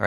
All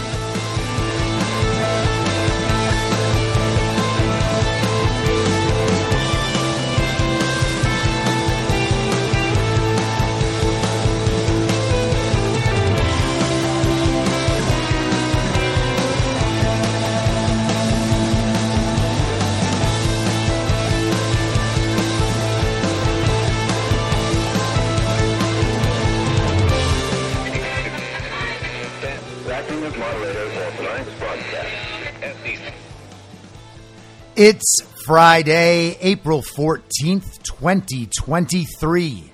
It's Friday, April 14th, 2023,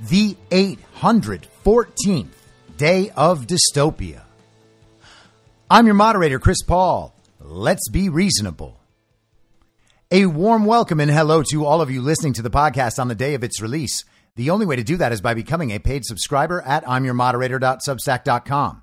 the 814th day of dystopia. I'm your moderator, Chris Paul. Let's be reasonable. A warm welcome and hello to all of you listening to the podcast on the day of its release. The only way to do that is by becoming a paid subscriber at imyourmoderator.substack.com.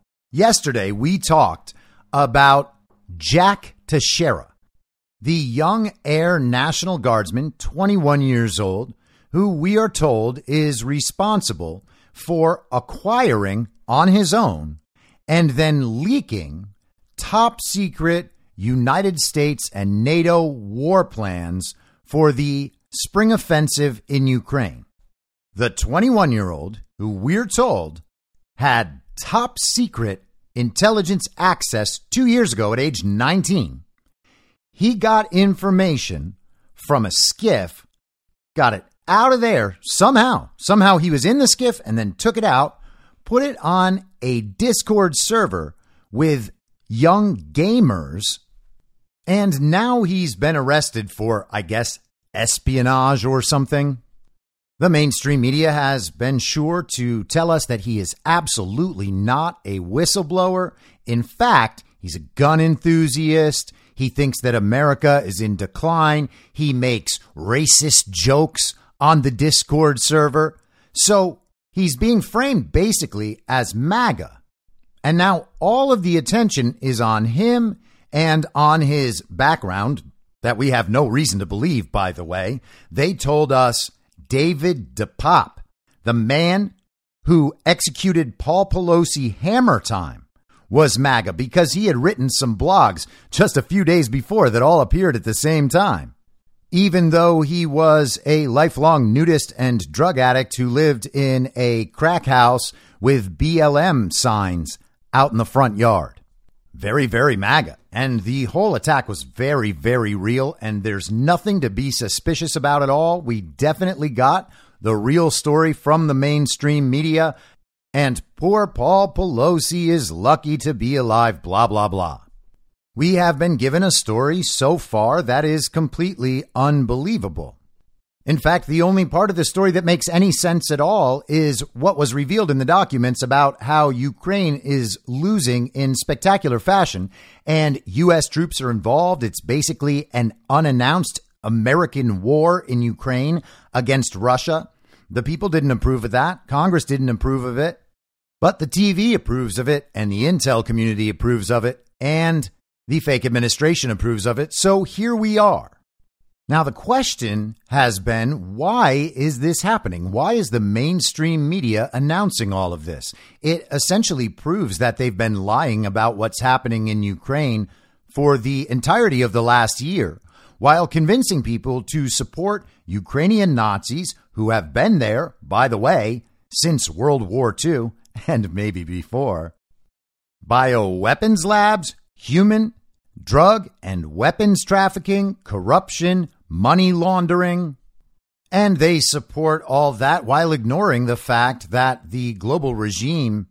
yesterday, we talked about Jack Teixeira, the young Air National Guardsman, 21 years old, who we are told is responsible for acquiring on his own and then leaking top secret United States and NATO war plans for the spring offensive in Ukraine. The 21-year-old, who we're told had top secret intelligence access 2 years ago at age 19. He got information from a SCIF, got it out of there somehow. Somehow he was in the SCIF and then took it out, put it on a Discord server with young gamers. And now he's been arrested for, I guess, espionage or something. The mainstream media has been sure to tell us that he is absolutely not a whistleblower. In fact, he's a gun enthusiast. He thinks that America is in decline. He makes racist jokes on the Discord server. So he's being framed basically as MAGA. And now all of the attention is on him and on his background that we have no reason to believe, by the way. They told us David DePop, the man who executed Paul Pelosi hammer time was MAGA, because he had written some blogs just a few days before that all appeared at the same time, even though he was a lifelong nudist and drug addict who lived in a crack house with BLM signs out in the front yard. Very, very MAGA. And the whole attack was very, very real. And there's nothing to be suspicious about at all. We definitely got the real story from the mainstream media. And poor Paul Pelosi is lucky to be alive, blah, blah, blah. We have been given a story so far that is completely unbelievable. In fact, the only part of the story that makes any sense at all is what was revealed in the documents about how Ukraine is losing in spectacular fashion and U.S. troops are involved. It's basically an unannounced American war in Ukraine against Russia. The people didn't approve of that. Congress didn't approve of it. But the TV approves of it, and the intel community approves of it, and the fake administration approves of it. So here we are. Now, the question has been, why is this happening? Why is the mainstream media announcing all of this? It essentially proves that they've been lying about what's happening in Ukraine for the entirety of the last year, while convincing people to support Ukrainian Nazis who have been there, by the way, since World War II and maybe before. Bioweapons labs, human, drug and weapons trafficking, corruption, money laundering. And they support all that while ignoring the fact that the global regime,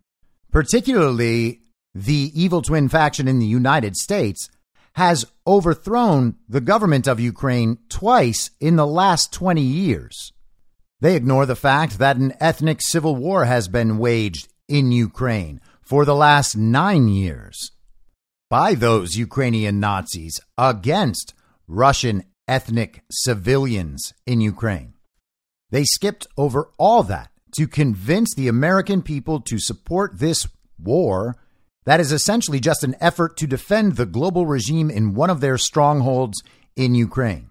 particularly the evil twin faction in the United States, has overthrown the government of Ukraine twice in the last 20 years. They ignore the fact that an ethnic civil war has been waged in Ukraine for the last 9 years by those Ukrainian Nazis against Russian ethnic civilians in Ukraine. They skipped over all that to convince the American people to support this war that is essentially just an effort to defend the global regime in one of their strongholds in Ukraine.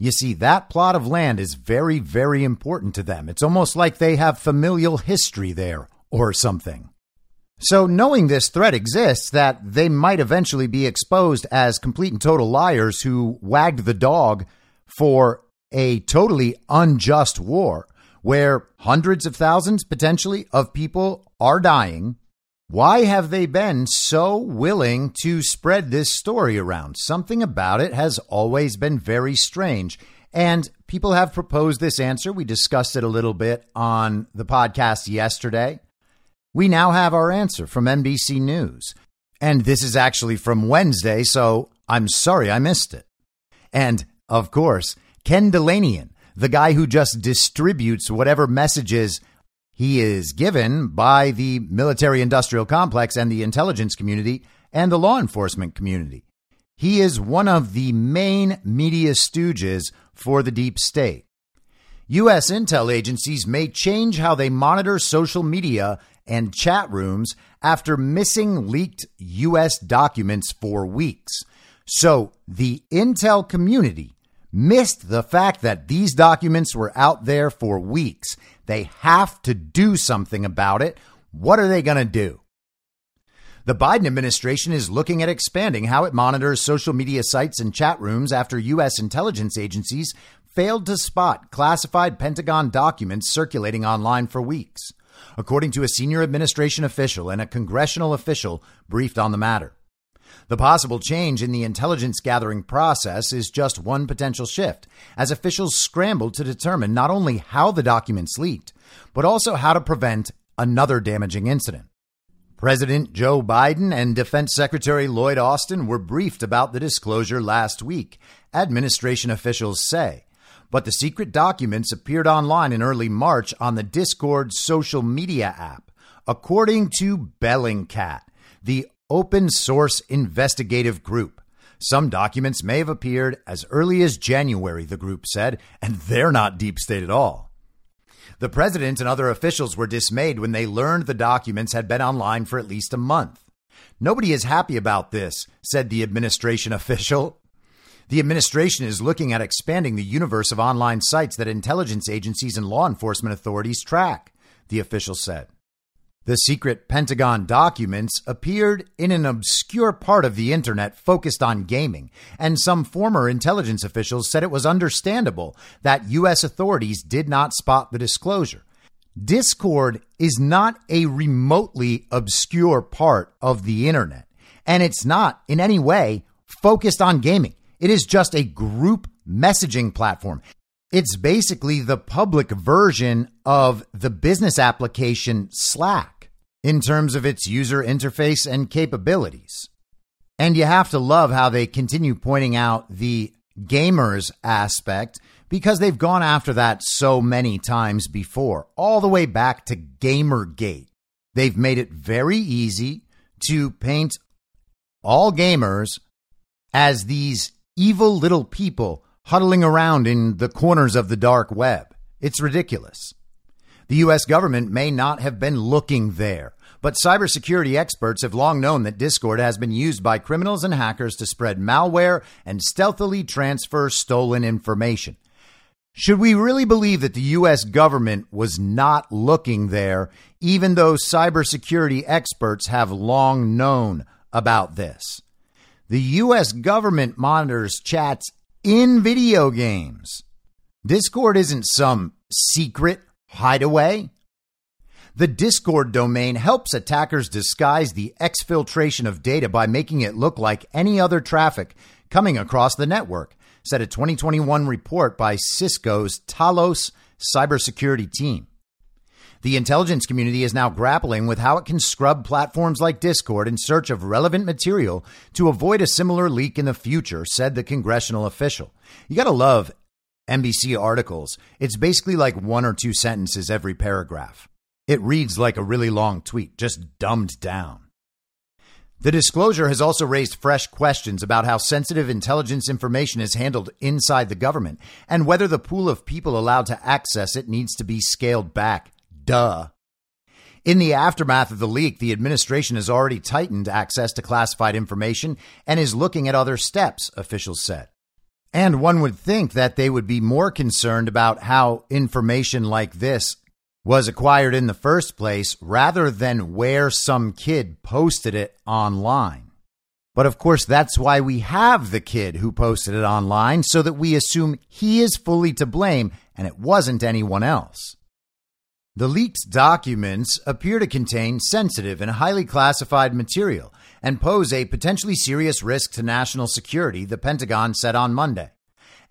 You see, that plot of land is very, very important to them. It's almost like they have familial history there or something. So knowing this threat exists, that they might eventually be exposed as complete and total liars who wagged the dog for a totally unjust war where hundreds of thousands potentially of people are dying, why have they been so willing to spread this story around? Something about it has always been very strange. And people have proposed this answer. We discussed it a little bit on the podcast yesterday. We now have our answer from NBC News. And this is actually from Wednesday, so I'm sorry I missed it. And, of course, Ken Delanian, the guy who just distributes whatever messages he is given by the military industrial complex and the intelligence community and the law enforcement community. He is one of the main media stooges for the deep state. U.S. intel agencies may change how they monitor social media and chat rooms after missing leaked U.S. documents for weeks. So the intel community missed the fact that these documents were out there for weeks. They have to do something about it. What are they going to do? The Biden administration is looking at expanding how it monitors social media sites and chat rooms after U.S. intelligence agencies failed to spot classified Pentagon documents circulating online for weeks, according to a senior administration official and a congressional official briefed on the matter. The possible change in the intelligence gathering process is just one potential shift, as officials scramble to determine not only how the documents leaked, but also how to prevent another damaging incident. President Joe Biden and Defense Secretary Lloyd Austin were briefed about the disclosure last week, administration officials say, but the secret documents appeared online in early March on the Discord social media app, according to Bellingcat, the open source investigative group. Some documents may have appeared as early as January, the group said, and they're not deep state at all. The president and other officials were dismayed when they learned the documents had been online for at least a month. Nobody is happy about this, said the administration official. The administration is looking at expanding the universe of online sites that intelligence agencies and law enforcement authorities track, the official said. The secret Pentagon documents appeared in an obscure part of the internet focused on gaming, and some former intelligence officials said it was understandable that U.S. authorities did not spot the disclosure. Discord is not a remotely obscure part of the internet, and it's not in any way focused on gaming. It is just a group messaging platform. It's basically the public version of the business application Slack in terms of its user interface and capabilities. And you have to love how they continue pointing out the gamers aspect, because they've gone after that so many times before, all the way back to Gamergate. They've made it very easy to paint all gamers as these evil little people huddling around in the corners of the dark web. It's ridiculous. The U.S. government may not have been looking there, but cybersecurity experts have long known that Discord has been used by criminals and hackers to spread malware and stealthily transfer stolen information. Should we really believe that the U.S. government was not looking there, even though cybersecurity experts have long known about this? The U.S. government monitors chats in video games. Discord isn't some secret hideaway. The Discord domain helps attackers disguise the exfiltration of data by making it look like any other traffic coming across the network, said a 2021 report by Cisco's Talos cybersecurity team. The intelligence community is now grappling with how it can scrub platforms like Discord in search of relevant material to avoid a similar leak in the future, said the congressional official. You got to love NBC articles. It's basically like one or two sentences every paragraph. It reads like a really long tweet, just dumbed down. The disclosure has also raised fresh questions about how sensitive intelligence information is handled inside the government and whether the pool of people allowed to access it needs to be scaled back. Duh. In the aftermath of the leak, the administration has already tightened access to classified information and is looking at other steps, officials said. And one would think that they would be more concerned about how information like this was acquired in the first place rather than where some kid posted it online. But of course, that's why we have the kid who posted it online, so that we assume he is fully to blame and it wasn't anyone else. The leaked documents appear to contain sensitive and highly classified material and pose a potentially serious risk to national security, the Pentagon said on Monday.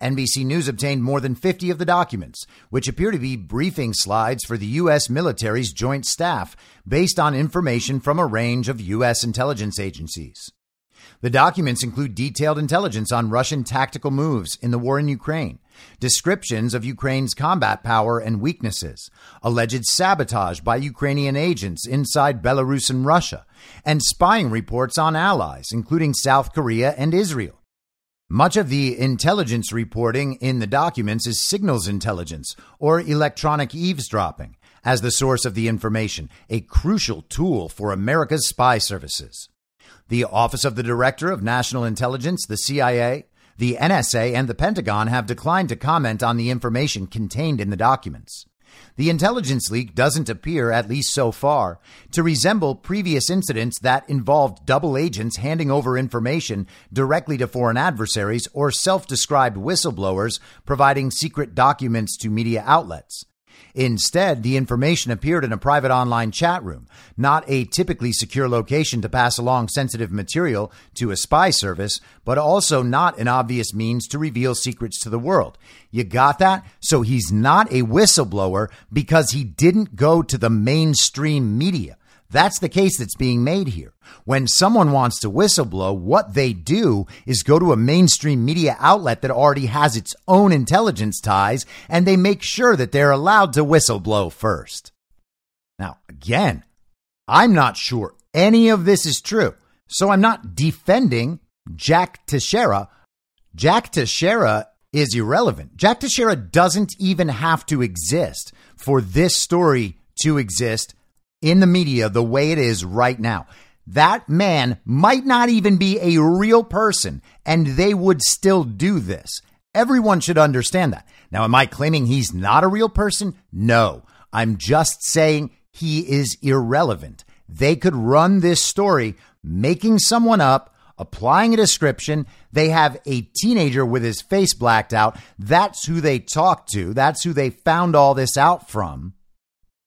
NBC News obtained more than 50 of the documents, which appear to be briefing slides for the U.S. military's joint staff based on information from a range of U.S. intelligence agencies. The documents include detailed intelligence on Russian tactical moves in the war in Ukraine, descriptions of Ukraine's combat power and weaknesses, alleged sabotage by Ukrainian agents inside Belarus and Russia, and spying reports on allies, including South Korea and Israel. Much of the intelligence reporting in the documents is signals intelligence or electronic eavesdropping as the source of the information, a crucial tool for America's spy services. The Office of the Director of National Intelligence, the CIA, the NSA, and the Pentagon have declined to comment on the information contained in the documents. The intelligence leak doesn't appear, at least so far, to resemble previous incidents that involved double agents handing over information directly to foreign adversaries or self-described whistleblowers providing secret documents to media outlets. Instead, the information appeared in a private online chat room, not a typically secure location to pass along sensitive material to a spy service, but also not an obvious means to reveal secrets to the world. You got that? So he's not a whistleblower because he didn't go to the mainstream media. That's the case that's being made here. When someone wants to whistleblow, what they do is go to a mainstream media outlet that already has its own intelligence ties, and they make sure that they're allowed to whistleblow first. Now, again, I'm not sure any of this is true, so I'm not defending Jack Teixeira. Jack Teixeira is irrelevant. Jack Teixeira doesn't even have to exist for this story to exist in the media the way it is right now. That man might not even be a real person, and they would still do this. Everyone should understand that. Now, am I claiming he's not a real person? No, I'm just saying He is irrelevant. They could run this story, making someone up, applying a description. They have a teenager with his face blacked out. That's who they talked to. That's who they found all this out from.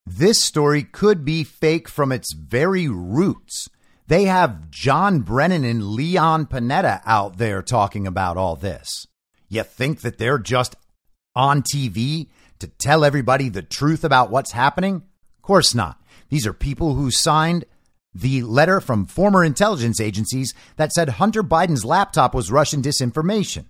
This story could be fake from its very roots. They have John Brennan and Leon Panetta out there talking about all this. You think that they're just on TV to tell everybody the truth about what's happening? Of course not. These are people who signed the letter from former intelligence agencies that said Hunter Biden's laptop was Russian disinformation.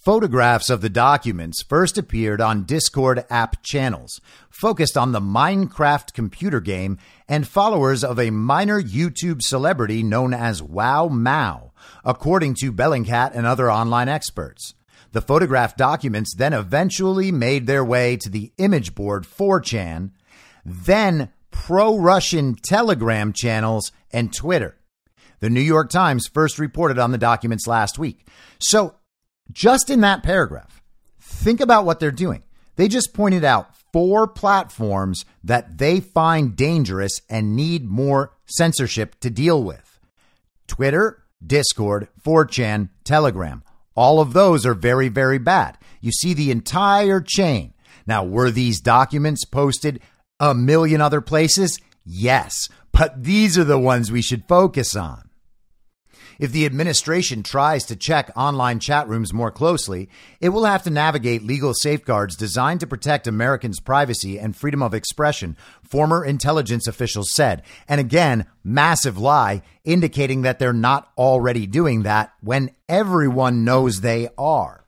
Photographs of the documents first appeared on Discord app channels, focused on the Minecraft computer game and followers of a minor YouTube celebrity known as Wow Mao, according to Bellingcat and other online experts. The photographed documents then eventually made their way to the image board 4chan, then pro-Russian Telegram channels and Twitter. The New York Times first reported on the documents last week. So just in that paragraph, think about what they're doing. They just pointed out 4 platforms that they find dangerous and need more censorship to deal with. Twitter, Discord, 4chan, Telegram. All of those are very, very bad. You see the entire chain. Now, were these documents posted a million other places? Yes, but these are the ones we should focus on. If the administration tries to check online chat rooms more closely, it will have to navigate legal safeguards designed to protect Americans' privacy and freedom of expression, former intelligence officials said. And again, massive lie, indicating that they're not already doing that when everyone knows they are.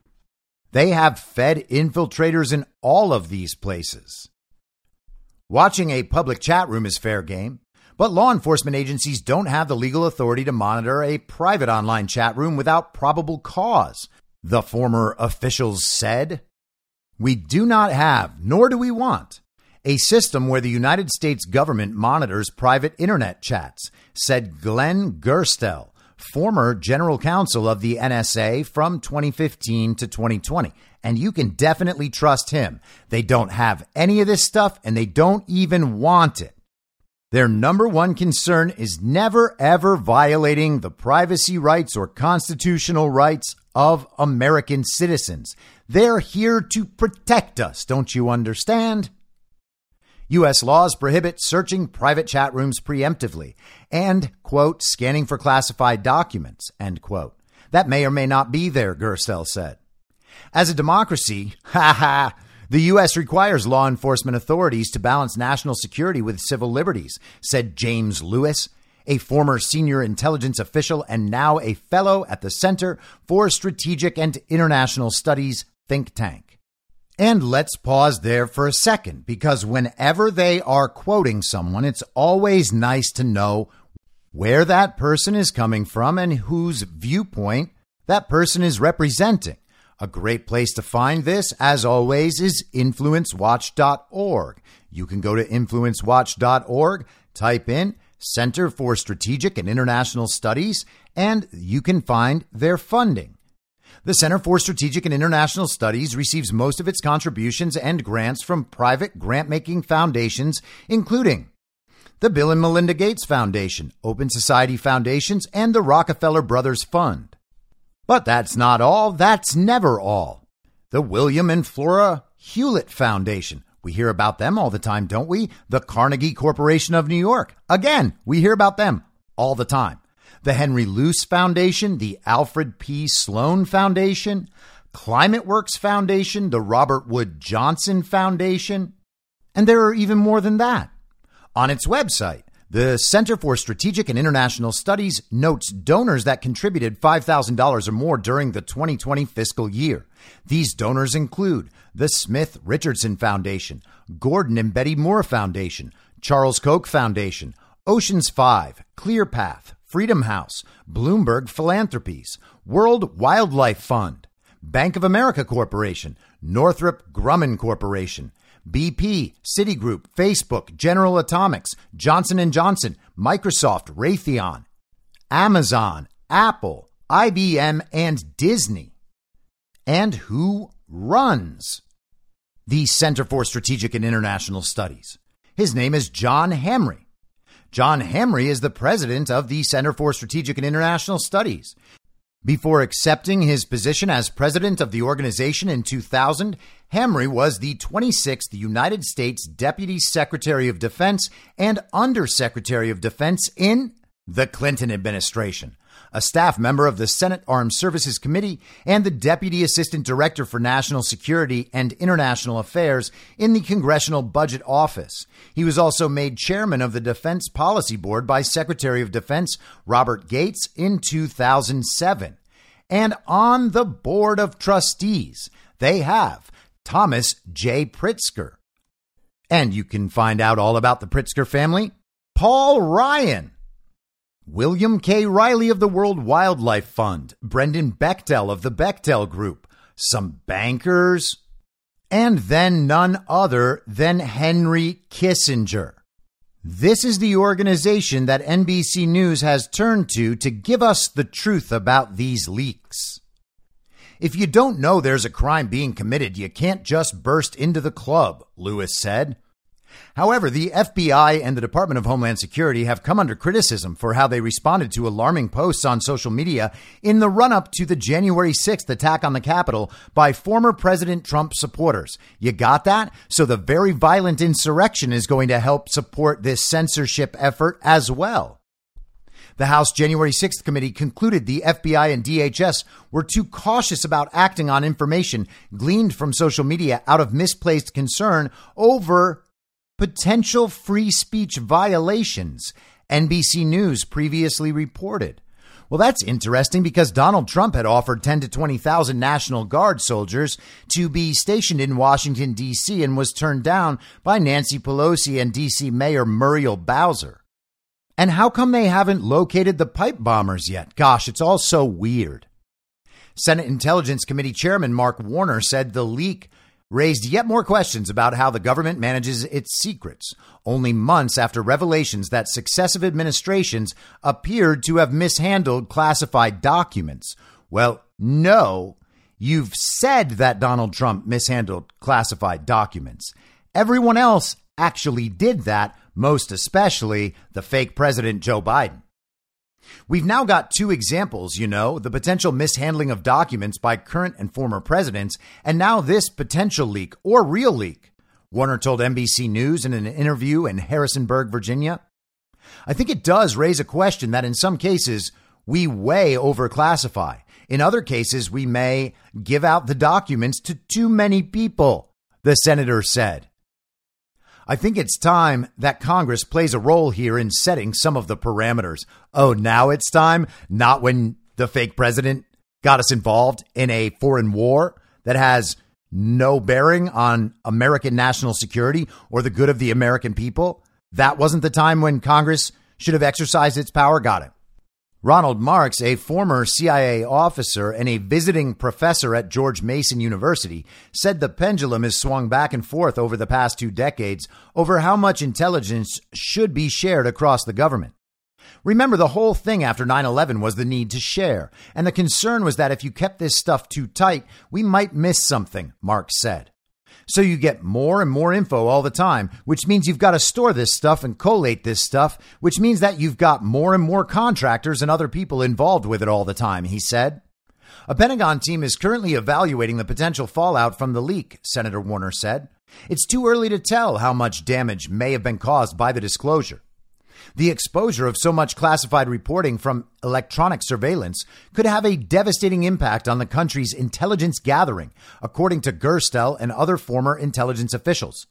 They have Fed infiltrators in all of these places. Watching a public chat room is fair game, but law enforcement agencies don't have the legal authority to monitor a private online chat room without probable cause, the former officials said. We do not have, nor do we want, a system where the United States government monitors private internet chats, said Glenn Gerstel, former general counsel of the NSA from 2015 to 2020. And you can definitely trust him. They don't have any of this stuff and they don't even want it. Their number one concern is never, ever violating the privacy rights or constitutional rights of American citizens. They're here to protect us. Don't you understand? U.S. laws prohibit searching private chat rooms preemptively and, quote, scanning for classified documents, end quote. That may or may not be there, Gerstel said. As a democracy, the U.S. requires law enforcement authorities to balance national security with civil liberties, said James Lewis, a former senior intelligence official and now a fellow at the Center for Strategic and International Studies think tank. And let's pause there for a second, because whenever they are quoting someone, it's always nice to know where that person is coming from and whose viewpoint that person is representing. A great place to find this, as always, is influencewatch.org. You can go to influencewatch.org, type in Center for Strategic and International Studies, and you can find their funding. The Center for Strategic and International Studies receives most of its contributions and grants from private grant-making foundations, including the Bill and Melinda Gates Foundation, Open Society Foundations, and the Rockefeller Brothers Fund. But that's not all. That's never all. The William and Flora Hewlett Foundation. We hear about them all the time, don't we? The Carnegie Corporation of New York. Again, we hear about them all the time. The Henry Luce Foundation, the Alfred P. Sloan Foundation, ClimateWorks Foundation, the Robert Wood Johnson Foundation, and there are even more than that. On its website, the Center for Strategic and International Studies notes donors that contributed $5,000 or more during the 2020 fiscal year. These donors include the Smith Richardson Foundation, Gordon and Betty Moore Foundation, Charles Koch Foundation, Oceans 5, ClearPath, Freedom House, Bloomberg Philanthropies, World Wildlife Fund, Bank of America Corporation, Northrop Grumman Corporation, BP, Citigroup, Facebook, General Atomics, Johnson & Johnson, Microsoft, Raytheon, Amazon, Apple, IBM, and Disney. And who runs the Center for Strategic and International Studies? His name is John Hamry. John Hamry is the president of the Center for Strategic and International Studies. Before accepting his position as president of the organization in 2000, Hamry was the 26th United States Deputy Secretary of Defense and Undersecretary of Defense in the Clinton administration, a staff member of the Senate Armed Services Committee and the Deputy Assistant Director for National Security and International Affairs in the Congressional Budget Office. He was also made chairman of the Defense Policy Board by Secretary of Defense Robert Gates in 2007. And on the Board of Trustees, they have Thomas J. Pritzker. And you can find out all about the Pritzker family, Paul Ryan, William K. Riley of the World Wildlife Fund, Brendan Bechtel of the Bechtel Group, some bankers, and then none other than Henry Kissinger. This is the organization that NBC News has turned to give us the truth about these leaks. If you don't know there's a crime being committed, you can't just burst into the club, Lewis said. However, the FBI and the Department of Homeland Security have come under criticism for how they responded to alarming posts on social media in the run-up to the January 6th attack on the Capitol by former President Trump supporters. You got that? So the very violent insurrection is going to help support this censorship effort as well. The House January 6th committee concluded the FBI and DHS were too cautious about acting on information gleaned from social media out of misplaced concern over potential free speech violations, NBC News previously reported. Well, that's interesting because Donald Trump had offered 10 to 20,000 National Guard soldiers to be stationed in Washington, D.C. and was turned down by Nancy Pelosi and D.C. Mayor Muriel Bowser. And how come they haven't located the pipe bombers yet? Gosh, it's all so weird. Senate Intelligence Committee Chairman Mark Warner said the leak raised yet more questions about how the government manages its secrets, only months after revelations that successive administrations appeared to have mishandled classified documents. Well, no, you've said that Donald Trump mishandled classified documents. Everyone else actually did that, most especially the fake president, Joe Biden. We've now got two examples, you know, the potential mishandling of documents by current and former presidents, and now this potential leak or real leak, Warner told NBC News in an interview in Harrisonburg, Virginia. I think it does raise a question that in some cases we way overclassify. In other cases, we may give out the documents to too many people, the senator said. I think it's time that Congress plays a role here in setting some of the parameters. Oh, now it's time, not when the fake president got us involved in a foreign war that has no bearing on American national security or the good of the American people. That wasn't the time when Congress should have exercised its power. Got it. Ronald Marks, a former CIA officer and a visiting professor at George Mason University, said the pendulum has swung back and forth over the past 2 decades over how much intelligence should be shared across the government. Remember, the whole thing after 9/11 was the need to share, and the concern was that if you kept this stuff too tight, we might miss something, Marks said. So you get more and more info all the time, which means you've got to store this stuff and collate this stuff, which means that you've got more and more contractors and other people involved with it all the time, he said. A Pentagon team is currently evaluating the potential fallout from the leak, Senator Warner said. It's too early to tell how much damage may have been caused by the disclosure. The exposure of so much classified reporting from electronic surveillance could have a devastating impact on the country's intelligence gathering, according to Gerstel and other former intelligence officials.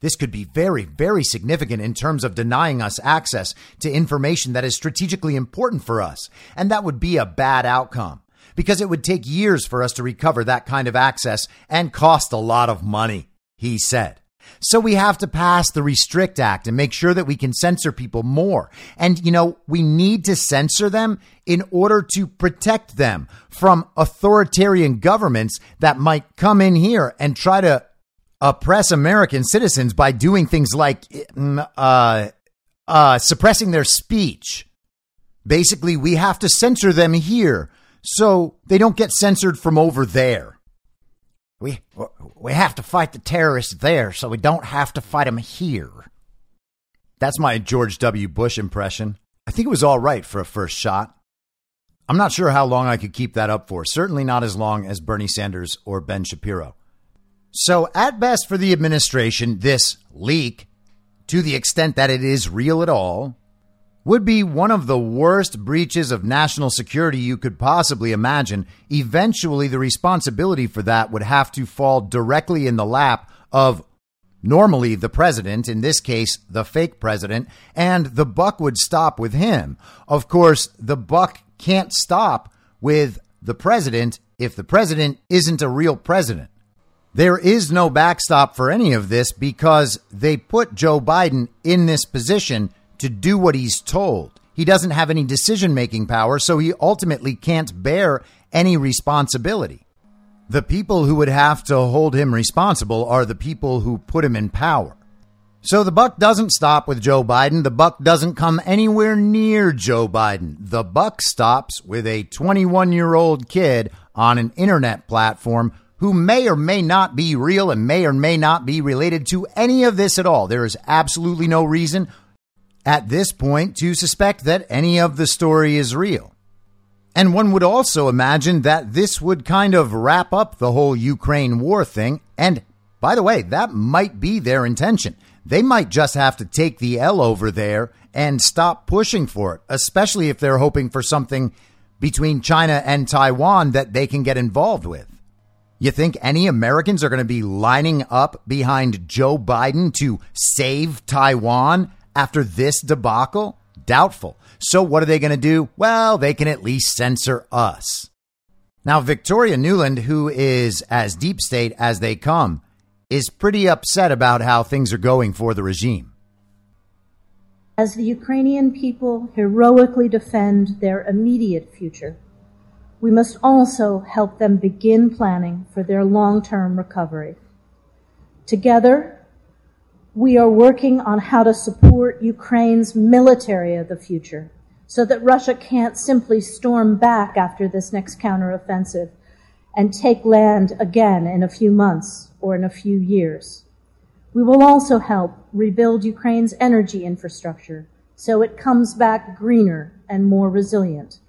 This could be very, very significant in terms of denying us access to information that is strategically important for us. And that would be a bad outcome because it would take years for us to recover that kind of access and cost a lot of money, he said. So we have to pass the Restrict Act and make sure that we can censor people more. And, you know, we need to censor them in order to protect them from authoritarian governments that might come in here and try to oppress American citizens by doing things like suppressing their speech. Basically, we have to censor them here so they don't get censored from over there. We have to fight the terrorists there so we don't have to fight them here. That's my George W. Bush impression. I think it was all right for a first shot. I'm not sure how long I could keep that up for. Certainly not as long as Bernie Sanders or Ben Shapiro. So at best for the administration, this leak, to the extent that it is real at all, would be one of the worst breaches of national security you could possibly imagine. Eventually, the responsibility for that would have to fall directly in the lap of normally the president, in this case, the fake president, and the buck would stop with him. Of course, the buck can't stop with the president if the president isn't a real president. There is no backstop for any of this because they put Joe Biden in this position to do what he's told. He doesn't have any decision-making power, so he ultimately can't bear any responsibility. The people who would have to hold him responsible are the people who put him in power. So the buck doesn't stop with Joe Biden. The buck doesn't come anywhere near Joe Biden. The buck stops with a 21-year-old kid on an internet platform who may or may not be real and may or may not be related to any of this at all. There is absolutely no reason at this point to suspect that any of the story is real. And one would also imagine that this would kind of wrap up the whole Ukraine war thing. And by the way, that might be their intention. They might just have to take the L over there and stop pushing for it, especially if they're hoping for something between China and Taiwan that they can get involved with. You think any Americans are going to be lining up behind Joe Biden to save Taiwan after this debacle? Doubtful. So what are they going to do? Well, they can at least censor us. Now, Victoria Nuland, who is as deep state as they come, is pretty upset about how things are going for the regime. As the Ukrainian people heroically defend their immediate future, we must also help them begin planning for their long-term recovery. Together, we are working on how to support Ukraine's military of the future so that Russia can't simply storm back after this next counteroffensive and take land again in a few months or in a few years. We will also help rebuild Ukraine's energy infrastructure so it comes back greener and more resilient.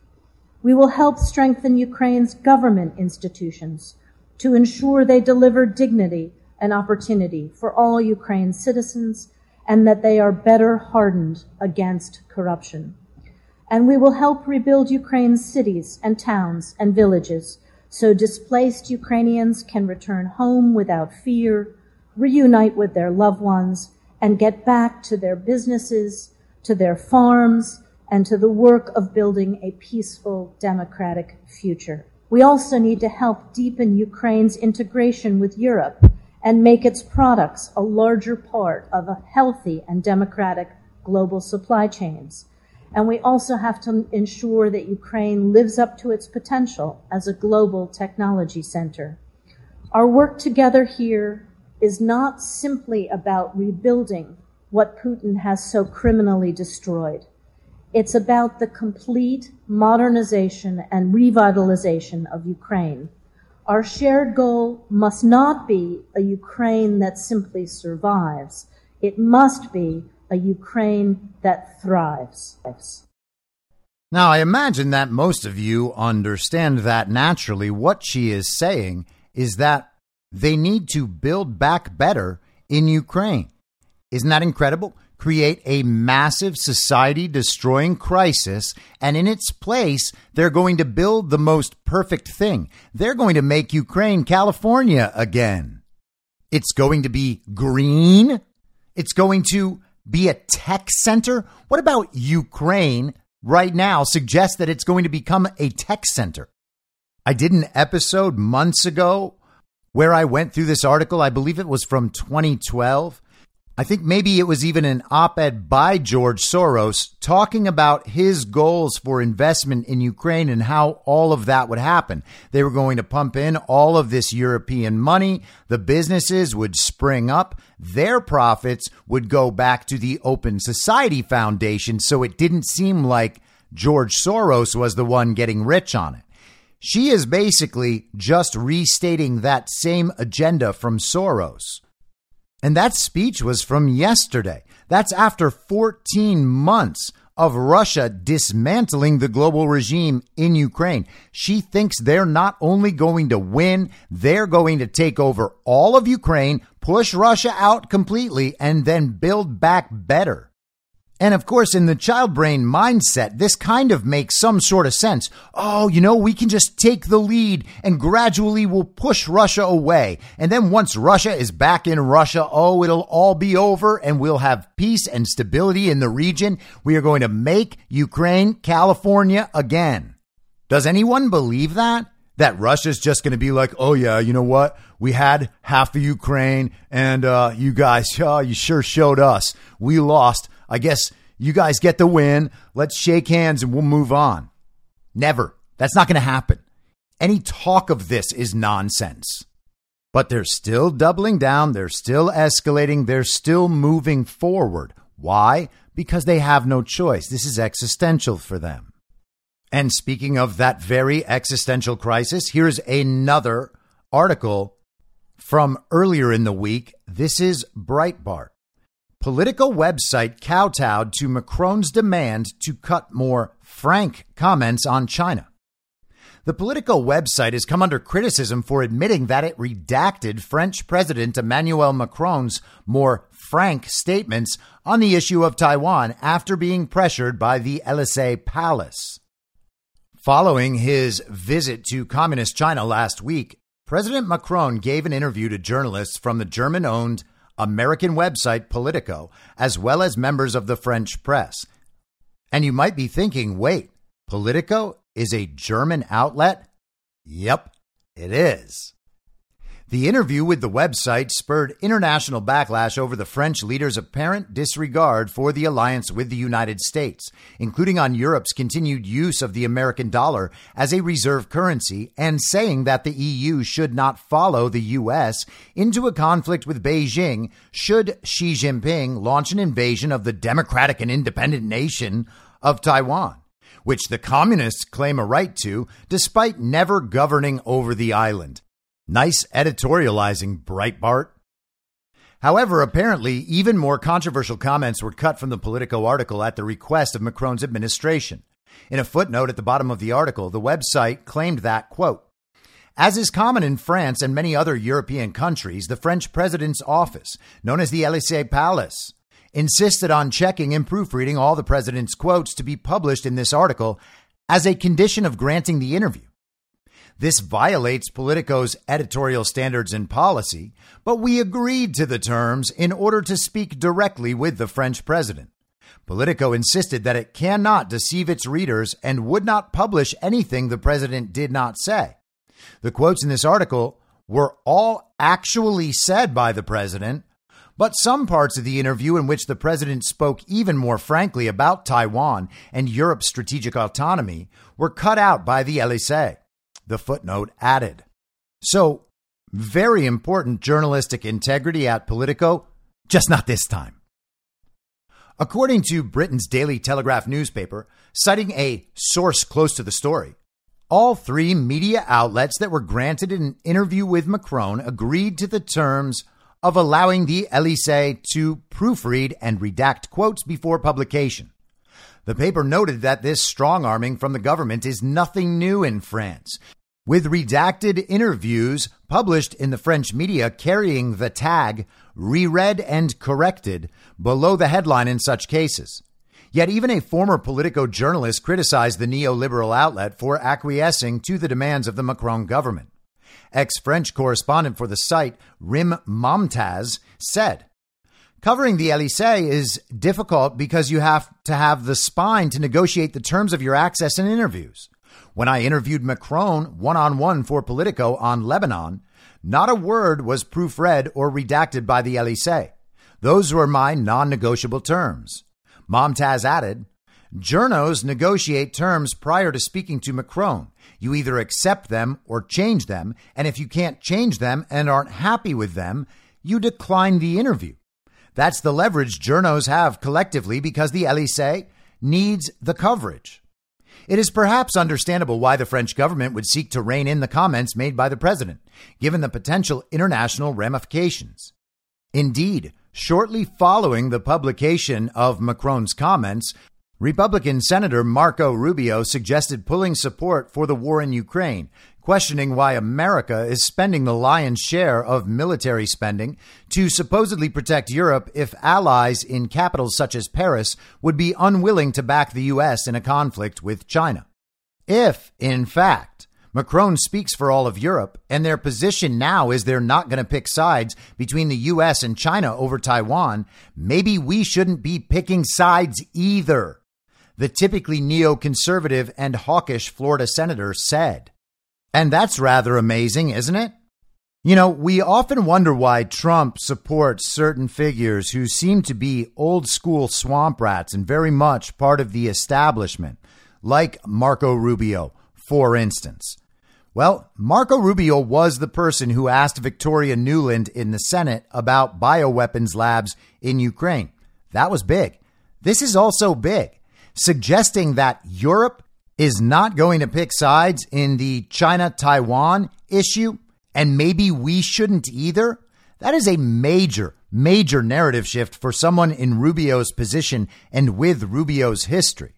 We will help strengthen Ukraine's government institutions to ensure they deliver dignity and opportunity for all Ukraine's citizens and that they are better hardened against corruption. And we will help rebuild Ukraine's cities and towns and villages so displaced Ukrainians can return home without fear, reunite with their loved ones, and get back to their businesses, to their farms, and to the work of building a peaceful, democratic future. We also need to help deepen Ukraine's integration with Europe and make its products a larger part of a healthy and democratic global supply chains. And we also have to ensure that Ukraine lives up to its potential as a global technology center. Our work together here is not simply about rebuilding what Putin has so criminally destroyed. It's about the complete modernization and revitalization of Ukraine. Our shared goal must not be a Ukraine that simply survives. It must be a Ukraine that thrives. Now, I imagine that most of you understand that naturally. What she is saying is that they need to build back better in Ukraine. Isn't that incredible? Create a massive society-destroying crisis, and in its place, they're going to build the most perfect thing. They're going to make Ukraine California again. It's going to be green. It's going to be a tech center. What about Ukraine right now suggests that it's going to become a tech center? I did an episode months ago where I went through this article. I believe it was from 2012. I think maybe it was even an op-ed by George Soros talking about his goals for investment in Ukraine and how all of that would happen. They were going to pump in all of this European money. The businesses would spring up. Their profits would go back to the Open Society Foundation. So it didn't seem like George Soros was the one getting rich on it. She is basically just restating that same agenda from Soros. And that speech was from yesterday. That's after 14 months of Russia dismantling the global regime in Ukraine. She thinks they're not only going to win, they're going to take over all of Ukraine, push Russia out completely, and then build back better. And of course, in the child brain mindset, this kind of makes some sort of sense. Oh, you know, we can just take the lead and gradually we'll push Russia away. And then once Russia is back in Russia, oh, it'll all be over and we'll have peace and stability in the region. We are going to make Ukraine, California again. Does anyone believe that? That Russia's just going to be like, oh, yeah, you know what? We had half of Ukraine and you guys, you sure showed us. We lost. I guess you guys get the win. Let's shake hands and we'll move on. Never. That's not going to happen. Any talk of this is nonsense. But they're still doubling down. They're still escalating. They're still moving forward. Why? Because they have no choice. This is existential for them. And speaking of that very existential crisis, here's another article from earlier in the week. This is Breitbart. Political website kowtowed to Macron's demand to cut more frank comments on China. The Politico website has come under criticism for admitting that it redacted French President Emmanuel Macron's more frank statements on the issue of Taiwan after being pressured by the Élysée Palace. Following his visit to communist China last week, President Macron gave an interview to journalists from the German-owned American website Politico, as well as members of the French press. And you might be thinking, wait, Politico is a German outlet? Yep, it is. The interview with the website spurred international backlash over the French leader's apparent disregard for the alliance with the United States, including on Europe's continued use of the American dollar as a reserve currency and saying that the EU should not follow the U.S. into a conflict with Beijing should Xi Jinping launch an invasion of the democratic and independent nation of Taiwan, which the communists claim a right to, despite never governing over the island. Nice editorializing, Breitbart. However, apparently, even more controversial comments were cut from the Politico article at the request of Macron's administration. In a footnote at the bottom of the article, the website claimed that, quote, as is common in France and many other European countries, the French president's office, known as the Élysée Palace, insisted on checking and proofreading all the president's quotes to be published in this article as a condition of granting the interview. This violates Politico's editorial standards and policy, but we agreed to the terms in order to speak directly with the French president. Politico insisted that it cannot deceive its readers and would not publish anything the president did not say. The quotes in this article were all actually said by the president, but some parts of the interview in which the president spoke even more frankly about Taiwan and Europe's strategic autonomy were cut out by the Élysée. The footnote added. So very important journalistic integrity at Politico, just not this time. According to Britain's Daily Telegraph newspaper, citing a source close to the story, all three media outlets that were granted an interview with Macron agreed to the terms of allowing the Élysée to proofread and redact quotes before publication. The paper noted that this strong-arming from the government is nothing new in France, with redacted interviews published in the French media carrying the tag reread and corrected below the headline in such cases. Yet even a former Politico journalist criticized the neoliberal outlet for acquiescing to the demands of the Macron government. Ex-French correspondent for the site, Rim Momtaz, said, covering the Élysée is difficult because you have to have the spine to negotiate the terms of your access and interviews. When I interviewed Macron one-on-one for Politico on Lebanon, not a word was proofread or redacted by the Élysée. Those were my non-negotiable terms. Momtaz added, journos negotiate terms prior to speaking to Macron. You either accept them or change them. And if you can't change them and aren't happy with them, you decline the interview. That's the leverage journos have collectively because the Élysée needs the coverage. It is perhaps understandable why the French government would seek to rein in the comments made by the president, given the potential international ramifications. Indeed, shortly following the publication of Macron's comments, Republican Senator Marco Rubio suggested pulling support for the war in Ukraine, questioning why America is spending the lion's share of military spending to supposedly protect Europe if allies in capitals such as Paris would be unwilling to back the U.S. in a conflict with China. If, in fact, Macron speaks for all of Europe, and their position now is they're not going to pick sides between the U.S. and China over Taiwan, maybe we shouldn't be picking sides either, the typically neoconservative and hawkish Florida senator said. And that's rather amazing, isn't it? You know, we often wonder why Trump supports certain figures who seem to be old school swamp rats and very much part of the establishment, like Marco Rubio, for instance. Well, Marco Rubio was the person who asked Victoria Nuland in the Senate about bioweapons labs in Ukraine. That was big. This is also big. Suggesting that Europe is not going to pick sides in the China-Taiwan issue, and maybe we shouldn't either. That is a major, major narrative shift for someone in Rubio's position and with Rubio's history.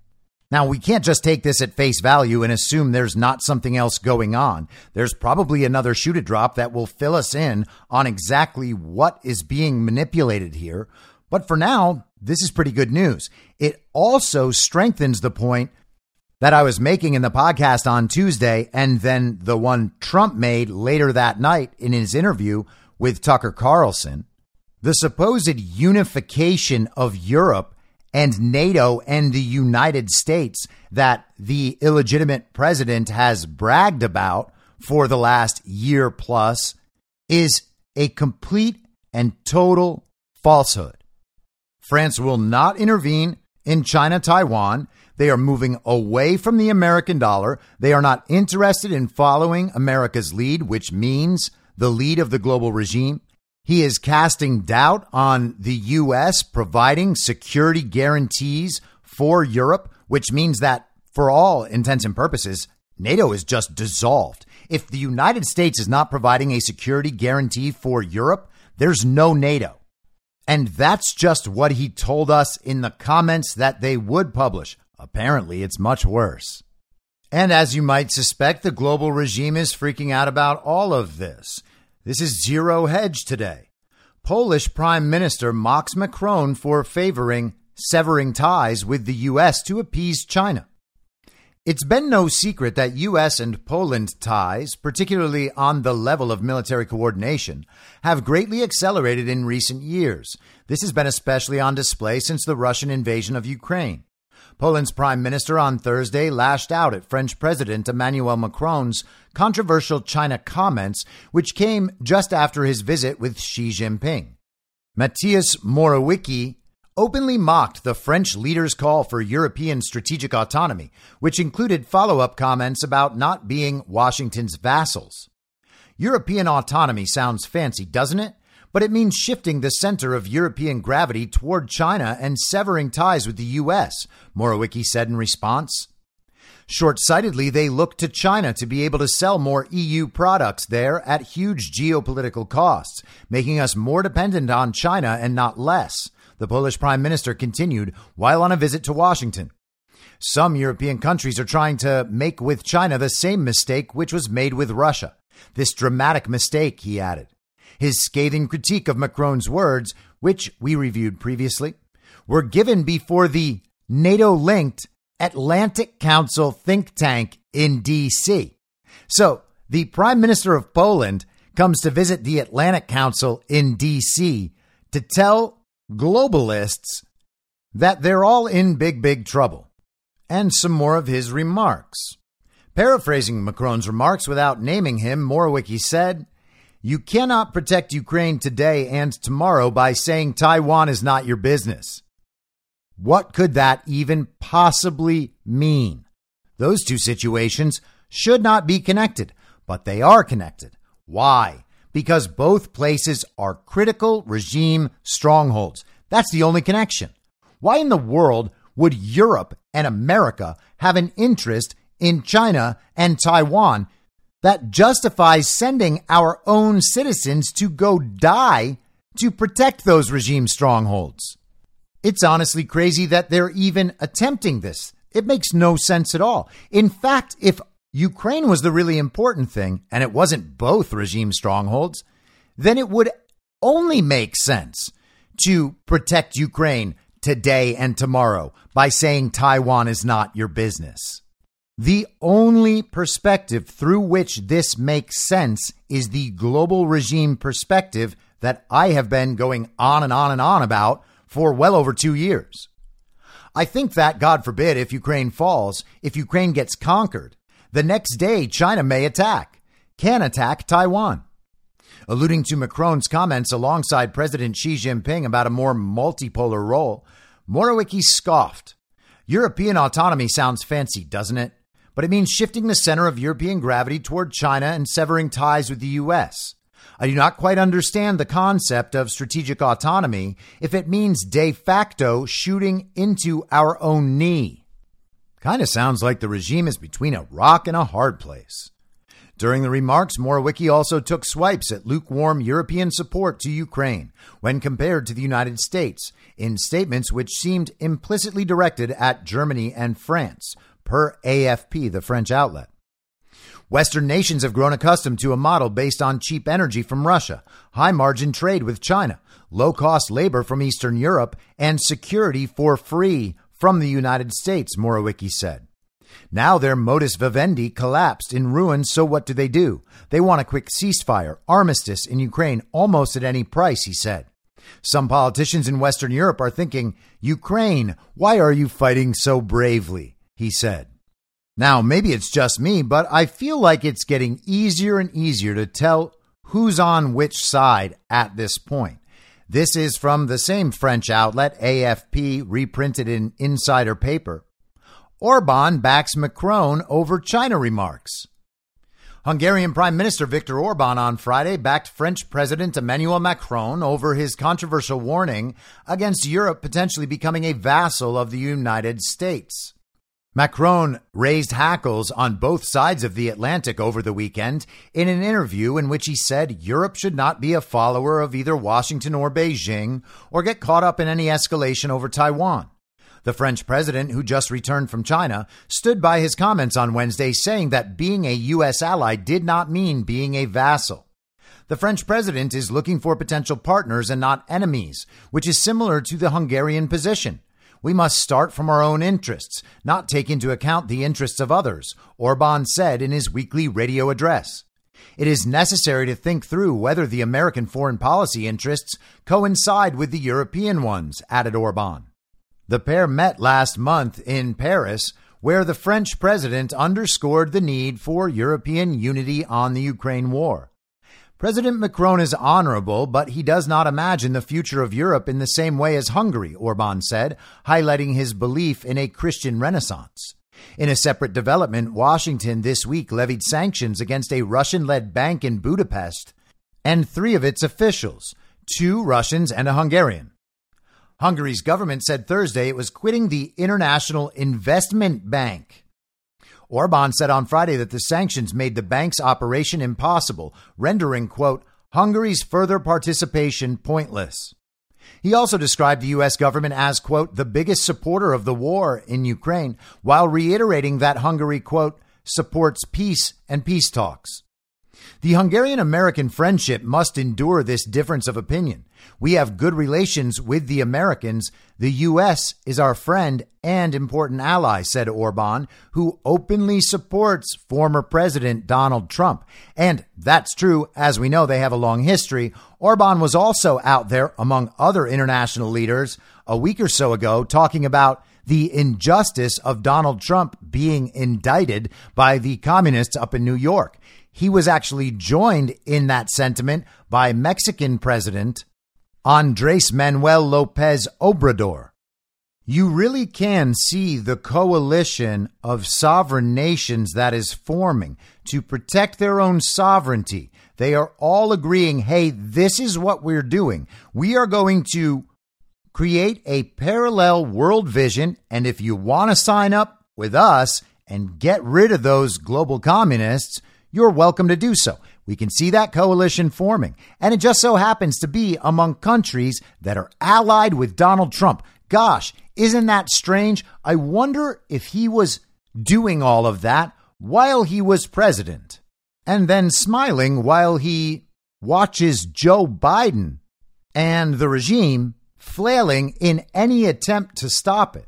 Now, we can't just take this at face value and assume there's not something else going on. There's probably another shoe to drop that will fill us in on exactly what is being manipulated here. But for now, this is pretty good news. It also strengthens the point that I was making in the podcast on Tuesday, and then the one Trump made later that night in his interview with Tucker Carlson. The supposed unification of Europe and NATO and the United States that the illegitimate president has bragged about for the last year plus is a complete and total falsehood. France will not intervene in China-Taiwan. They are moving away from the American dollar. They are not interested in following America's lead, which means the lead of the global regime. He is casting doubt on the U.S. providing security guarantees for Europe, which means that for all intents and purposes, NATO is just dissolved. If the United States is not providing a security guarantee for Europe, there's no NATO. And that's just what he told us in the comments that they would publish. Apparently, it's much worse. And as you might suspect, the global regime is freaking out about all of this. This is Zero Hedge today. Polish Prime Minister mocks Macron for favoring severing ties with the U.S. to appease China. It's been no secret that U.S. and Poland ties, particularly on the level of military coordination, have greatly accelerated in recent years. This has been especially on display since the Russian invasion of Ukraine. Poland's prime minister on Thursday lashed out at French President Emmanuel Macron's controversial China comments, which came just after his visit with Xi Jinping. Mateusz Morawiecki openly mocked the French leader's call for European strategic autonomy, which included follow-up comments about not being Washington's vassals. European autonomy sounds fancy, doesn't it? But it means shifting the center of European gravity toward China and severing ties with the U.S., Morawiecki said in response. Short-sightedly, they look to China to be able to sell more EU products there at huge geopolitical costs, making us more dependent on China and not less, the Polish prime minister continued while on a visit to Washington. Some European countries are trying to make with China the same mistake which was made with Russia. This dramatic mistake, he added. His scathing critique of Macron's words, which we reviewed previously, were given before the NATO-linked Atlantic Council think tank in D.C. So the Prime Minister of Poland comes to visit the Atlantic Council in D.C. to tell globalists that they're all in big, big trouble. And some more of his remarks. Paraphrasing Macron's remarks without naming him, Morawiecki said, "You cannot protect Ukraine today and tomorrow by saying Taiwan is not your business." What could that even possibly mean? Those two situations should not be connected, but they are connected. Why? Because both places are critical regime strongholds. That's the only connection. Why in the world would Europe and America have an interest in China and Taiwan that justifies sending our own citizens to go die to protect those regime strongholds. It's honestly crazy that they're even attempting this. It makes no sense at all. In fact, if Ukraine was the really important thing, and it wasn't both regime strongholds, then it would only make sense to protect Ukraine today and tomorrow by saying Taiwan is not your business. The only perspective through which this makes sense is the global regime perspective that I have been going on and on about for well over 2 years. I think that, God forbid, if Ukraine falls, if Ukraine gets conquered, the next day China can attack Taiwan. Alluding to Macron's comments alongside President Xi Jinping about a more multipolar role, Morawicki scoffed. European autonomy sounds fancy, doesn't it? But it means shifting the center of European gravity toward China and severing ties with the U.S. I do not quite understand the concept of strategic autonomy if it means de facto shooting into our own knee. Kind of sounds like the regime is between a rock and a hard place. During the remarks, Morawicki also took swipes at lukewarm European support to Ukraine when compared to the United States in statements which seemed implicitly directed at Germany and France, per AFP, the French outlet. Western nations have grown accustomed to a model based on cheap energy from Russia, high margin trade with China, low cost labor from Eastern Europe, and security for free from the United States, Morawicki said. Now their modus vivendi collapsed in ruins. So what do? They want a quick ceasefire, armistice in Ukraine almost at any price, he said. Some politicians in Western Europe are thinking, Ukraine, why are you fighting so bravely? He said. Now, maybe it's just me, but I feel like it's getting easier and easier to tell who's on which side at this point. This is from the same French outlet, AFP, reprinted in Insider Paper. Orban backs Macron over China remarks. Hungarian Prime Minister Viktor Orban on Friday backed French President Emmanuel Macron over his controversial warning against Europe potentially becoming a vassal of the United States. Macron raised hackles on both sides of the Atlantic over the weekend in an interview in which he said Europe should not be a follower of either Washington or Beijing or get caught up in any escalation over Taiwan. The French president, who just returned from China, stood by his comments on Wednesday, saying that being a U.S. ally did not mean being a vassal. The French president is looking for potential partners and not enemies, which is similar to the Hungarian position. We must start from our own interests, not take into account the interests of others, Orban said in his weekly radio address. It is necessary to think through whether the American foreign policy interests coincide with the European ones, added Orban. The pair met last month in Paris, where the French president underscored the need for European unity on the Ukraine war. President Macron is honorable, but he does not imagine the future of Europe in the same way as Hungary, Orban said, highlighting his belief in a Christian renaissance. In a separate development, Washington this week levied sanctions against a Russian-led bank in Budapest and 3 of its officials, 2 Russians and a Hungarian. Hungary's government said Thursday it was quitting the International Investment Bank. Orban said on Friday that the sanctions made the bank's operation impossible, rendering, quote, Hungary's further participation pointless. He also described the U.S. government as, quote, the biggest supporter of the war in Ukraine, while reiterating that Hungary, quote, supports peace and peace talks. The Hungarian-American friendship must endure this difference of opinion. We have good relations with the Americans. The U.S. is our friend and important ally, said Orban, who openly supports former President Donald Trump. And that's true. As we know, they have a long history. Orban was also out there, among other international leaders, a week or so ago, talking about the injustice of Donald Trump being indicted by the communists up in New York. He was actually joined in that sentiment by Mexican President Andrés Manuel López Obrador. You really can see the coalition of sovereign nations that is forming to protect their own sovereignty. They are all agreeing, hey, this is what we're doing. We are going to create a parallel world vision. And if you want to sign up with us and get rid of those global communists, you're welcome to do so. We can see that coalition forming, and it just so happens to be among countries that are allied with Donald Trump. Gosh, isn't that strange? I wonder if he was doing all of that while he was president and then smiling while he watches Joe Biden and the regime flailing in any attempt to stop it.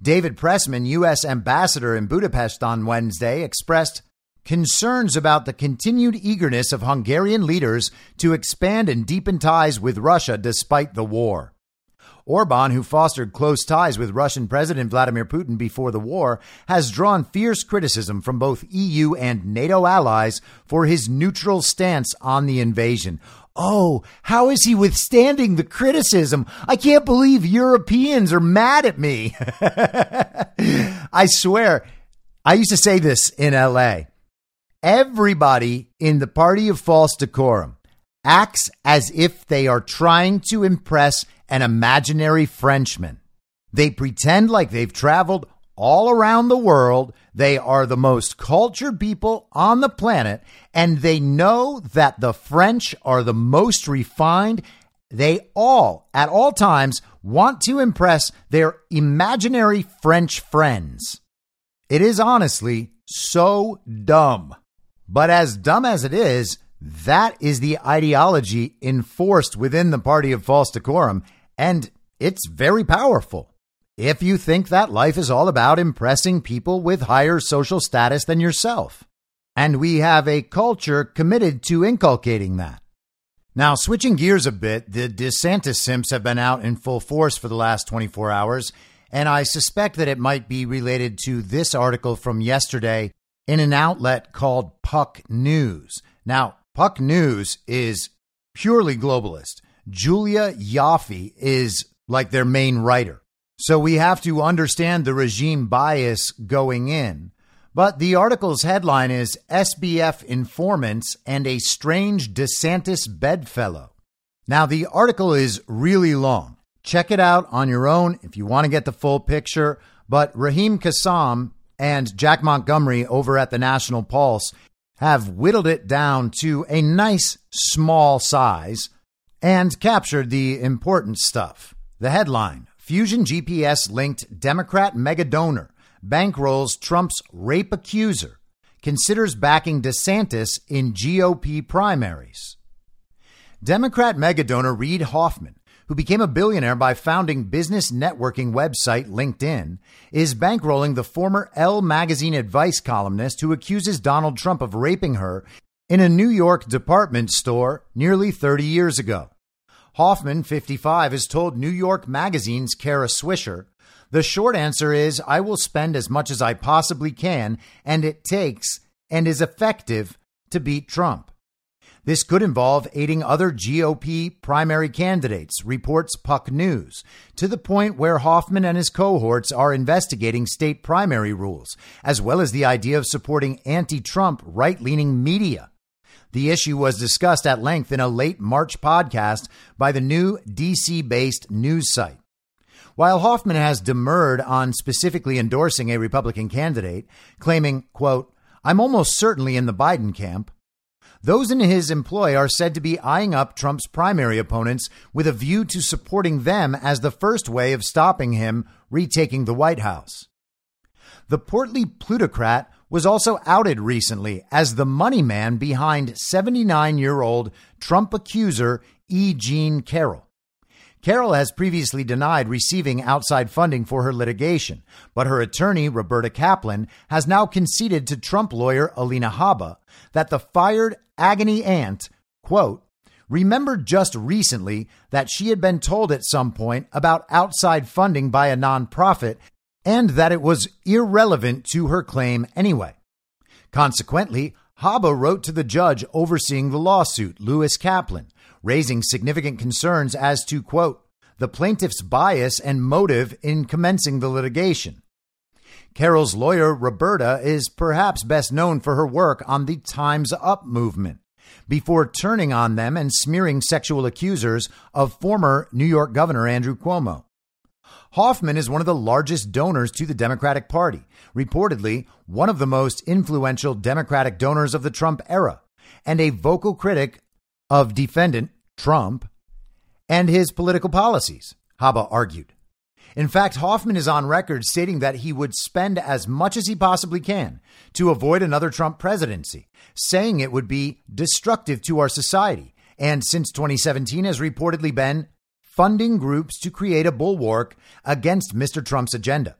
David Pressman, U.S. ambassador in Budapest on Wednesday, expressed concerns about the continued eagerness of Hungarian leaders to expand and deepen ties with Russia despite the war. Orban, who fostered close ties with Russian President Vladimir Putin before the war, has drawn fierce criticism from both EU and NATO allies for his neutral stance on the invasion. Oh, how is he withstanding the criticism? I can't believe Europeans are mad at me. I swear, I used to say this in L.A. Everybody in the party of false decorum acts as if they are trying to impress an imaginary Frenchman. They pretend like they've traveled all around the world. They are the most cultured people on the planet, and they know that the French are the most refined. They all, at all times, want to impress their imaginary French friends. It is honestly so dumb. But as dumb as it is, that is the ideology enforced within the party of false decorum, and it's very powerful. If you think that life is all about impressing people with higher social status than yourself. And we have a culture committed to inculcating that. Now, switching gears a bit, the DeSantis simps have been out in full force for the last 24 hours, and I suspect that it might be related to this article from yesterday in an outlet called Puck News. Now, Puck News is purely globalist. Julia Yaffe is like their main writer. So we have to understand the regime bias going in. But the article's headline is SBF Informants and a Strange DeSantis Bedfellow. Now, the article is really long. Check it out on your own if you want to get the full picture. But Raheem Kassam and Jack Montgomery over at the National Pulse have whittled it down to a nice small size and captured the important stuff. The headline: Fusion GPS-linked Democrat megadonor bankrolls Trump's rape accuser, considers backing DeSantis in GOP primaries. Democrat megadonor Reid Hoffman, who became a billionaire by founding business networking website LinkedIn, is bankrolling the former Elle magazine advice columnist who accuses Donald Trump of raping her in a New York department store nearly 30 years ago. Hoffman, 55, has told New York Magazine's Kara Swisher, "The short answer is I will spend as much as I possibly can, and it takes and is effective to beat Trump." This could involve aiding other GOP primary candidates, reports Puck News, to the point where Hoffman and his cohorts are investigating state primary rules, as well as the idea of supporting anti-Trump right-leaning media. The issue was discussed at length in a late March podcast by the new D.C.-based news site. While Hoffman has demurred on specifically endorsing a Republican candidate, claiming, quote, "I'm almost certainly in the Biden camp," those in his employ are said to be eyeing up Trump's primary opponents with a view to supporting them as the first way of stopping him retaking the White House. The portly plutocrat was also outed recently as the money man behind 79-year-old Trump accuser E. Jean Carroll. Carroll has previously denied receiving outside funding for her litigation, but her attorney, Roberta Kaplan, has now conceded to Trump lawyer Alina Haba that the fired agony aunt, quote, remembered just recently that she had been told at some point about outside funding by a nonprofit and that it was irrelevant to her claim anyway. Consequently, Haba wrote to the judge overseeing the lawsuit, Lewis Kaplan, raising significant concerns as to, quote, the plaintiff's bias and motive in commencing the litigation. Carroll's lawyer, Roberta, is perhaps best known for her work on the Time's Up movement, before turning on them and smearing sexual accusers of former New York Governor Andrew Cuomo. Hoffman is one of the largest donors to the Democratic Party, reportedly one of the most influential Democratic donors of the Trump era, and a vocal critic of defendant Trump and his political policies, Haba argued. In fact, Hoffman is on record stating that he would spend as much as he possibly can to avoid another Trump presidency, saying it would be destructive to our society, and since 2017 has reportedly been funding groups to create a bulwark against Mr. Trump's agenda.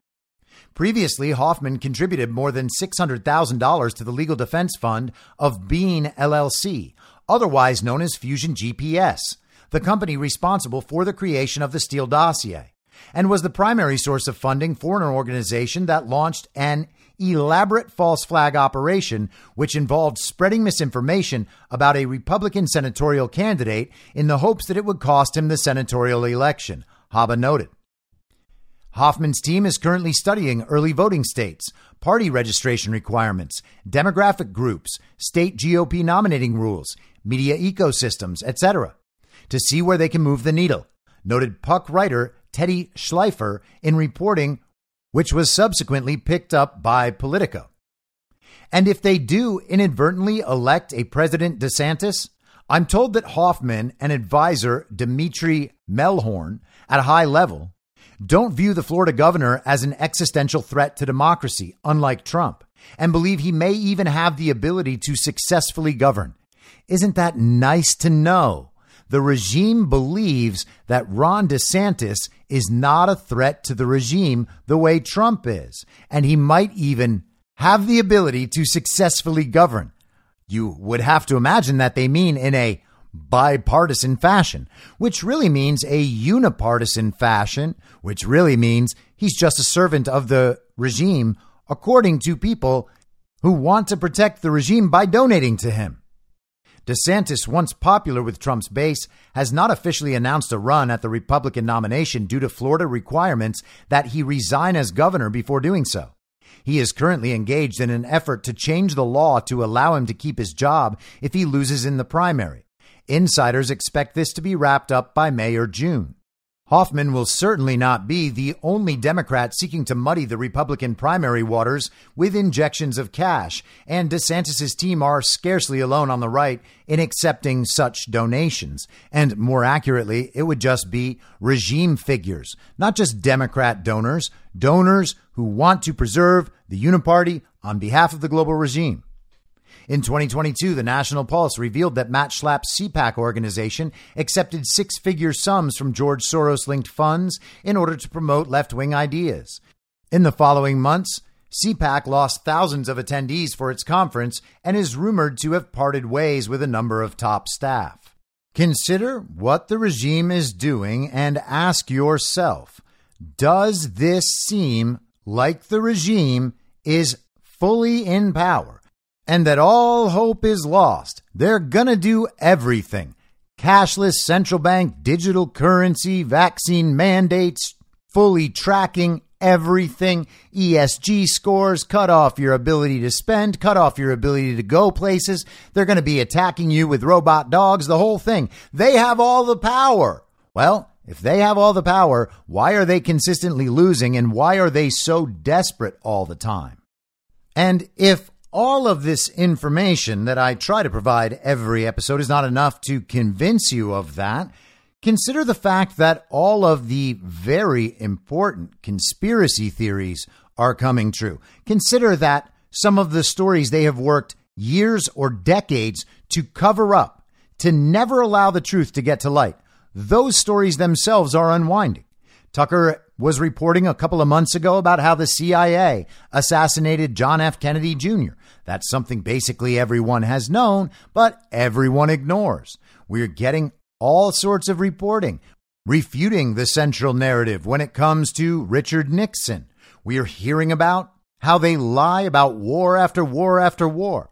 Previously, Hoffman contributed more than $600,000 to the legal defense fund of Bean LLC, otherwise known as Fusion GPS, the company responsible for the creation of the Steele dossier, and was the primary source of funding for an organization that launched an elaborate false flag operation, which involved spreading misinformation about a Republican senatorial candidate in the hopes that it would cost him the senatorial election, Haba noted. Hoffman's team is currently studying early voting states, party registration requirements, demographic groups, state GOP nominating rules, media ecosystems, etc., to see where they can move the needle, noted Puck writer Teddy Schleifer in reporting, which was subsequently picked up by Politico. And if they do inadvertently elect a President DeSantis, I'm told that Hoffman and advisor Dimitri Melhorn at a high level don't view the Florida governor as an existential threat to democracy, unlike Trump, and believe he may even have the ability to successfully govern. Isn't that nice to know? The regime believes that Ron DeSantis is not a threat to the regime the way Trump is, and he might even have the ability to successfully govern. You would have to imagine that they mean in a bipartisan fashion, which really means a unipartisan fashion, which really means he's just a servant of the regime, according to people who want to protect the regime by donating to him. DeSantis, once popular with Trump's base, has not officially announced a run at the Republican nomination due to Florida requirements that he resign as governor before doing so. He is currently engaged in an effort to change the law to allow him to keep his job if he loses in the primary. Insiders expect this to be wrapped up by May or June. Hoffman will certainly not be the only Democrat seeking to muddy the Republican primary waters with injections of cash, and DeSantis's team are scarcely alone on the right in accepting such donations. And more accurately, it would just be regime figures, not just Democrat donors, donors who want to preserve the uniparty on behalf of the global regime. In 2022, the National Pulse revealed that Matt Schlapp's CPAC organization accepted six-figure sums from George Soros-linked funds in order to promote left-wing ideas. In the following months, CPAC lost thousands of attendees for its conference and is rumored to have parted ways with a number of top staff. Consider what the regime is doing and ask yourself, does this seem like the regime is fully in power? And that all hope is lost. They're gonna do everything. Cashless central bank, digital currency, vaccine mandates, fully tracking everything. ESG scores, cut off your ability to spend, cut off your ability to go places. They're gonna be attacking you with robot dogs, the whole thing. They have all the power. Well, if they have all the power, why are they consistently losing and why are they so desperate all the time? And if all of this information that I try to provide every episode is not enough to convince you of that, consider the fact that all of the very important conspiracy theories are coming true. Consider that some of the stories they have worked years or decades to cover up, to never allow the truth to get to light. Those stories themselves are unwinding. Tucker was reporting a couple of months ago about how the CIA assassinated John F. Kennedy Jr. That's something basically everyone has known, but everyone ignores. We're getting all sorts of reporting, refuting the central narrative when it comes to Richard Nixon. We are hearing about how they lie about war after war after war.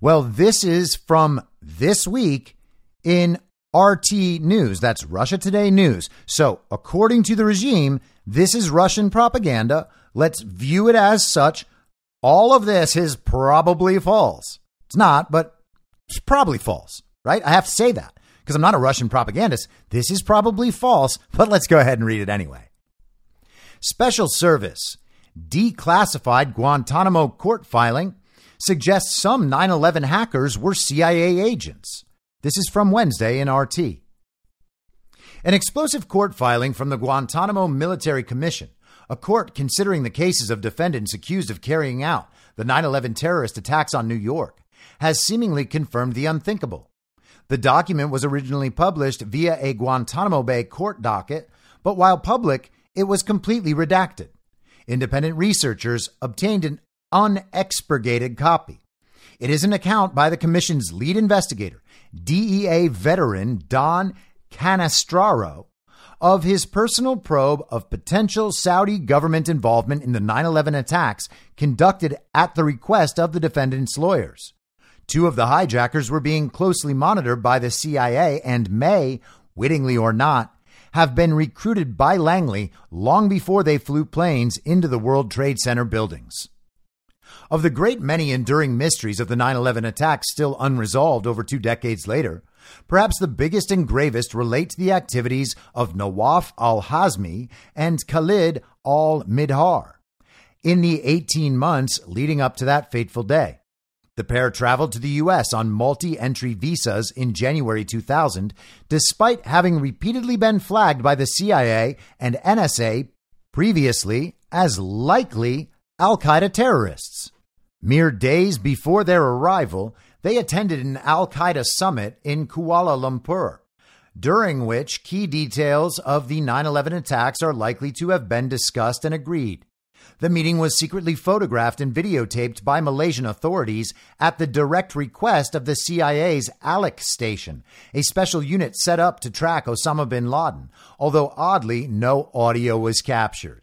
Well, this is from this week in RT News. That's Russia Today News. So according to the regime, this is Russian propaganda. Let's view it as such. All of this is probably false. It's not, but it's probably false, right? I have to say that because I'm not a Russian propagandist. This is probably false, but let's go ahead and read it anyway. Special Service declassified Guantanamo court filing, suggests some 9/11 hackers were CIA agents. This is from Wednesday in RT. An explosive court filing from the Guantanamo Military Commission, a court considering the cases of defendants accused of carrying out the 9/11 terrorist attacks on New York, has seemingly confirmed the unthinkable. The document was originally published via a Guantanamo Bay court docket, but while public, it was completely redacted. Independent researchers obtained an unexpurgated copy. It is an account by the commission's lead investigator, DEA veteran Don Canestraro, of his personal probe of potential Saudi government involvement in the 9/11 attacks conducted at the request of the defendants' lawyers. Two of the hijackers were being closely monitored by the CIA and may, wittingly or not, have been recruited by Langley long before they flew planes into the World Trade Center buildings. Of the great many enduring mysteries of the 9/11 attacks still unresolved over 2 decades later, perhaps the biggest and gravest relate to the activities of Nawaf al-Hazmi and Khalid al-Midhar. In the 18 months leading up to that fateful day, the pair traveled to the U.S. on multi-entry visas in January 2000, despite having repeatedly been flagged by the CIA and NSA previously as likely al-Qaeda terrorists. Mere days before their arrival, they attended an al-Qaeda summit in Kuala Lumpur, during which key details of the 9/11 attacks are likely to have been discussed and agreed. The meeting was secretly photographed and videotaped by Malaysian authorities at the direct request of the CIA's Alek station, a special unit set up to track Osama bin Laden, although oddly no audio was captured.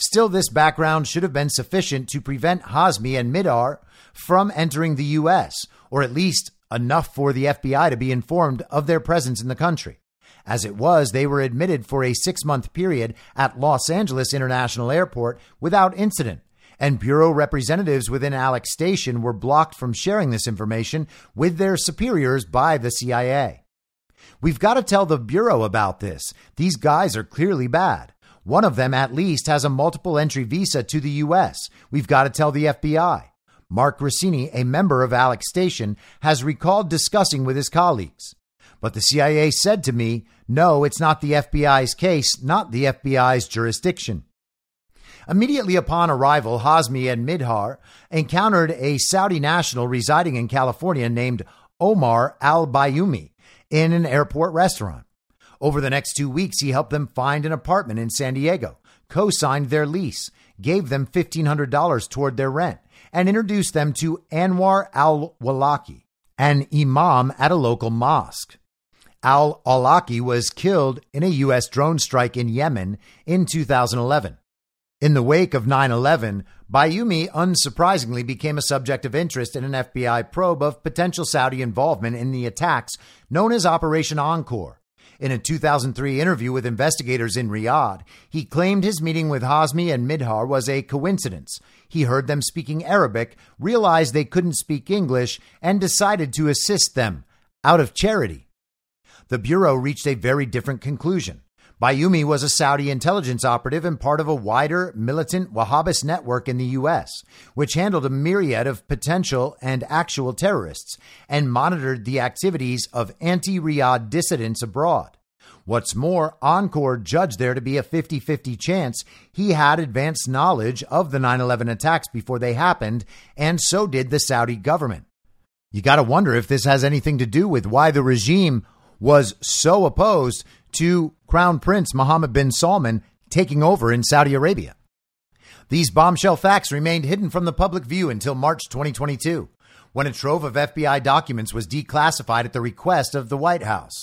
Still, this background should have been sufficient to prevent Hazmi and Midhar from entering the U.S., or at least enough for the FBI to be informed of their presence in the country. As it was, they were admitted for a 6-month period at Los Angeles International Airport without incident, and bureau representatives within Alek Station were blocked from sharing this information with their superiors by the CIA. We've got to tell the bureau about this. These guys are clearly bad. One of them at least has a multiple entry visa to the U.S. We've got to tell the FBI. Mark Rossini, a member of Alek Station, has recalled discussing with his colleagues. But the CIA said to me, no, it's not the FBI's case, not the FBI's jurisdiction. Immediately upon arrival, Hazmi and Midhar encountered a Saudi national residing in California named Omar Al-Bayoumi in an airport restaurant. Over the next 2 weeks, he helped them find an apartment in San Diego, co-signed their lease, gave them $1,500 toward their rent, and introduced them to Anwar al-Awlaki, an imam at a local mosque. Al-Awlaki was killed in a U.S. drone strike in Yemen in 2011. In the wake of 9/11, Bayoumi unsurprisingly became a subject of interest in an FBI probe of potential Saudi involvement in the attacks known as Operation Encore. In a 2003 interview with investigators in Riyadh, he claimed his meeting with Hazmi and Midhar was a coincidence. He heard them speaking Arabic, realized they couldn't speak English, and decided to assist them out of charity. The bureau reached a very different conclusion. Bayoumi was a Saudi intelligence operative and part of a wider militant Wahhabist network in the U.S., which handled a myriad of potential and actual terrorists and monitored the activities of anti-Riyadh dissidents abroad. What's more, Encore judged there to be a 50-50 chance he had advanced knowledge of the 9/11 attacks before they happened, and so did the Saudi government. You got to wonder if this has anything to do with why the regime was so opposed to Crown Prince Mohammed bin Salman taking over in Saudi Arabia. These bombshell facts remained hidden from the public view until March 2022, when a trove of FBI documents was declassified at the request of the White House.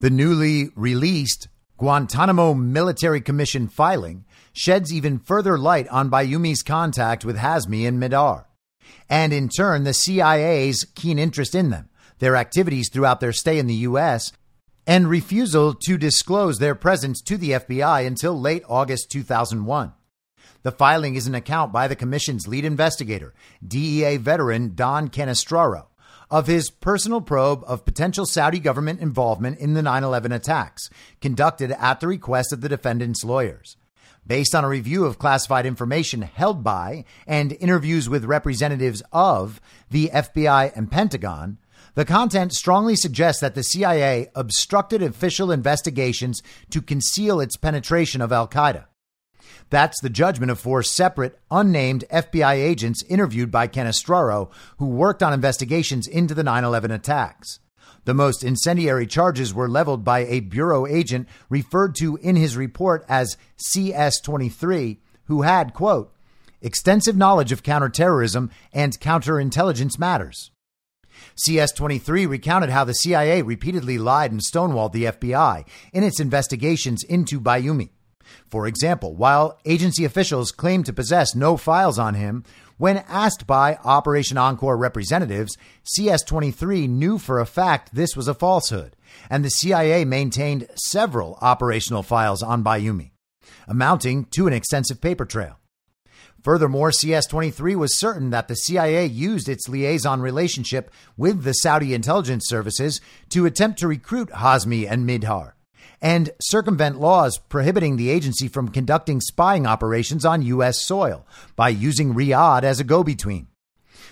The newly released Guantanamo Military Commission filing sheds even further light on Bayoumy's contact with Hazmi and Midhar, and in turn the CIA's keen interest in them, their activities throughout their stay in the U.S., and refusal to disclose their presence to the FBI until late August 2001. The filing is an account by the commission's lead investigator, DEA veteran Don Canestraro, of his personal probe of potential Saudi government involvement in the 9/11 attacks, conducted at the request of the defendants' lawyers. based on a review of classified information held by and interviews with representatives of the FBI and Pentagon. The content strongly suggests that the CIA obstructed official investigations to conceal its penetration of al-Qaeda. That's the judgment of four separate, unnamed FBI agents interviewed by Ken Estraro, who worked on investigations into the 9/11 attacks. The most incendiary charges were leveled by a bureau agent referred to in his report as CS-23, who had, quote, extensive knowledge of counterterrorism and counterintelligence matters. CS-23 recounted how the CIA repeatedly lied and stonewalled the FBI in its investigations into Bayoumi. For example, while agency officials claimed to possess no files on him, when asked by Operation Encore representatives, CS-23 knew for a fact this was a falsehood, and the CIA maintained several operational files on Bayoumi, amounting to an extensive paper trail. Furthermore, CS-23 was certain that the CIA used its liaison relationship with the Saudi intelligence services to attempt to recruit Hazmi and Midhar, and circumvent laws prohibiting the agency from conducting spying operations on U.S. soil by using Riyadh as a go-between.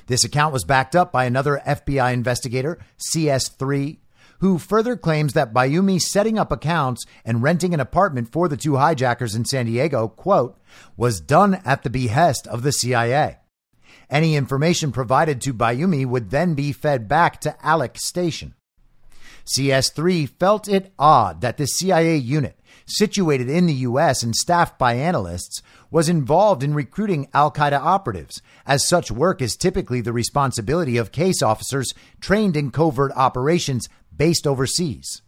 This account was backed up by another FBI investigator, CS3, who further claims that Bayoumi setting up accounts and renting an apartment for the two hijackers in San Diego, quote, was done at the behest of the CIA. Any information provided to Bayoumi would then be fed back to Alec Station. CS3 felt it odd that the CIA unit, situated in the U.S. and staffed by analysts, was involved in recruiting al-Qaeda operatives, as such work is typically the responsibility of case officers trained in covert operations based overseas.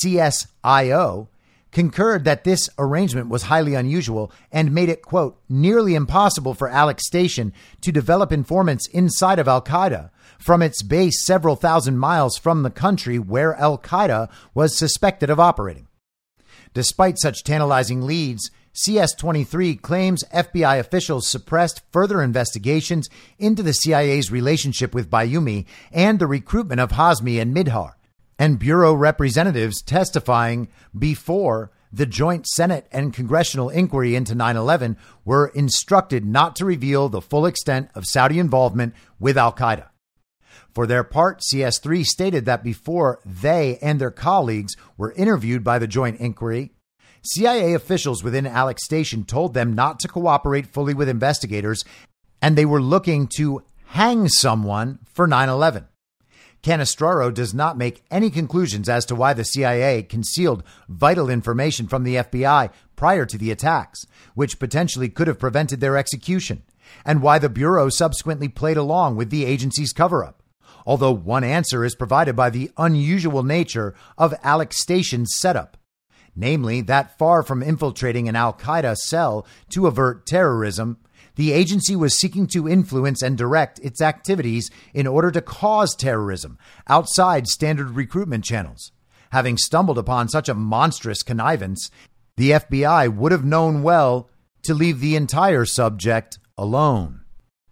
CSIO concurred that this arrangement was highly unusual and made it, quote, nearly impossible for Alec Station to develop informants inside of al-Qaeda from its base several thousand miles from the country where al-Qaeda was suspected of operating. Despite such tantalizing leads, CS-23 claims FBI officials suppressed further investigations into the CIA's relationship with Bayoumi and the recruitment of Hazmi and Midhar, and bureau representatives testifying before the joint Senate and congressional inquiry into 9/11 were instructed not to reveal the full extent of Saudi involvement with al-Qaeda. For their part, CS3 stated that before they and their colleagues were interviewed by the joint inquiry, CIA officials within Alec Station told them not to cooperate fully with investigators, and they were looking to hang someone for 9/11. Ken Estraro does not make any conclusions as to why the CIA concealed vital information from the FBI prior to the attacks, which potentially could have prevented their execution, and why the Bureau subsequently played along with the agency's cover-up, although one answer is provided by the unusual nature of Alec Station's setup, namely that far from infiltrating an al-Qaeda cell to avert terrorism, the agency was seeking to influence and direct its activities in order to cause terrorism outside standard recruitment channels. Having stumbled upon such a monstrous connivance, the FBI would have known well to leave the entire subject alone.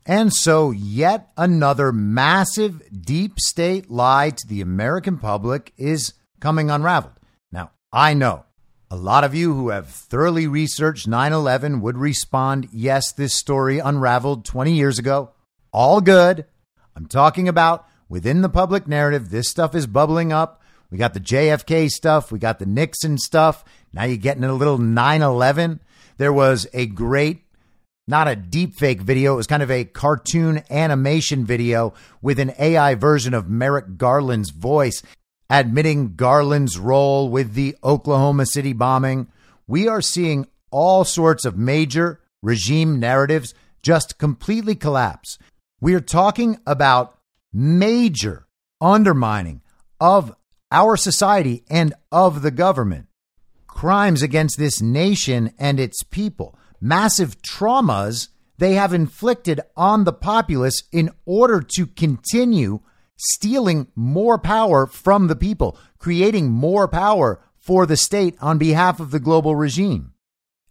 And so yet another massive deep state lie to the American public is coming unraveled. Now, I know a lot of you who have thoroughly researched 9/11 would respond, yes, this story unraveled 20 years ago. All good. I'm talking about within the public narrative. This stuff is bubbling up. We got the JFK stuff. We got the Nixon stuff. Now you're getting a little 9/11. There was a great, not a deep fake video. It was kind of a cartoon animation video with an AI version of Merrick Garland's voice, admitting Garland's role with the Oklahoma City bombing. We are seeing all sorts of major regime narratives just completely collapse. We are talking about major undermining of our society and of the government, crimes against this nation and its people, massive traumas they have inflicted on the populace in order to continue stealing more power from the people, creating more power for the state on behalf of the global regime.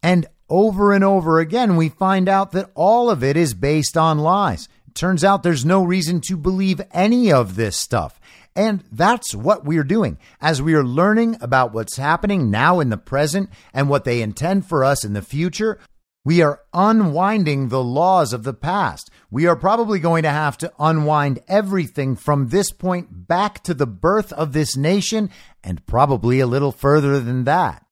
And over again, we find out that all of it is based on lies. It turns out there's no reason to believe any of this stuff. And that's what we're doing as we are learning about what's happening now in the present and what they intend for us in the future. We are unwinding the laws of the past. We are probably going to have to unwind everything from this point back to the birth of this nation and probably a little further than that.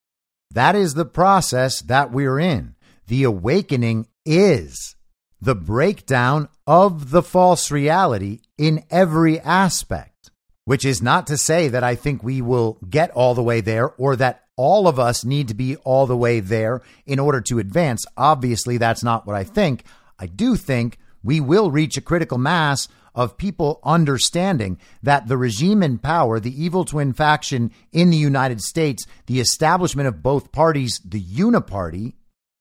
That is the process that we're in. The awakening is the breakdown of the false reality in every aspect, which is not to say that I think we will get all the way there or that all of us need to be all the way there in order to advance. Obviously, that's not what I think. I do think we will reach a critical mass of people understanding that the regime in power, the evil twin faction in the United States, the establishment of both parties, the uniparty,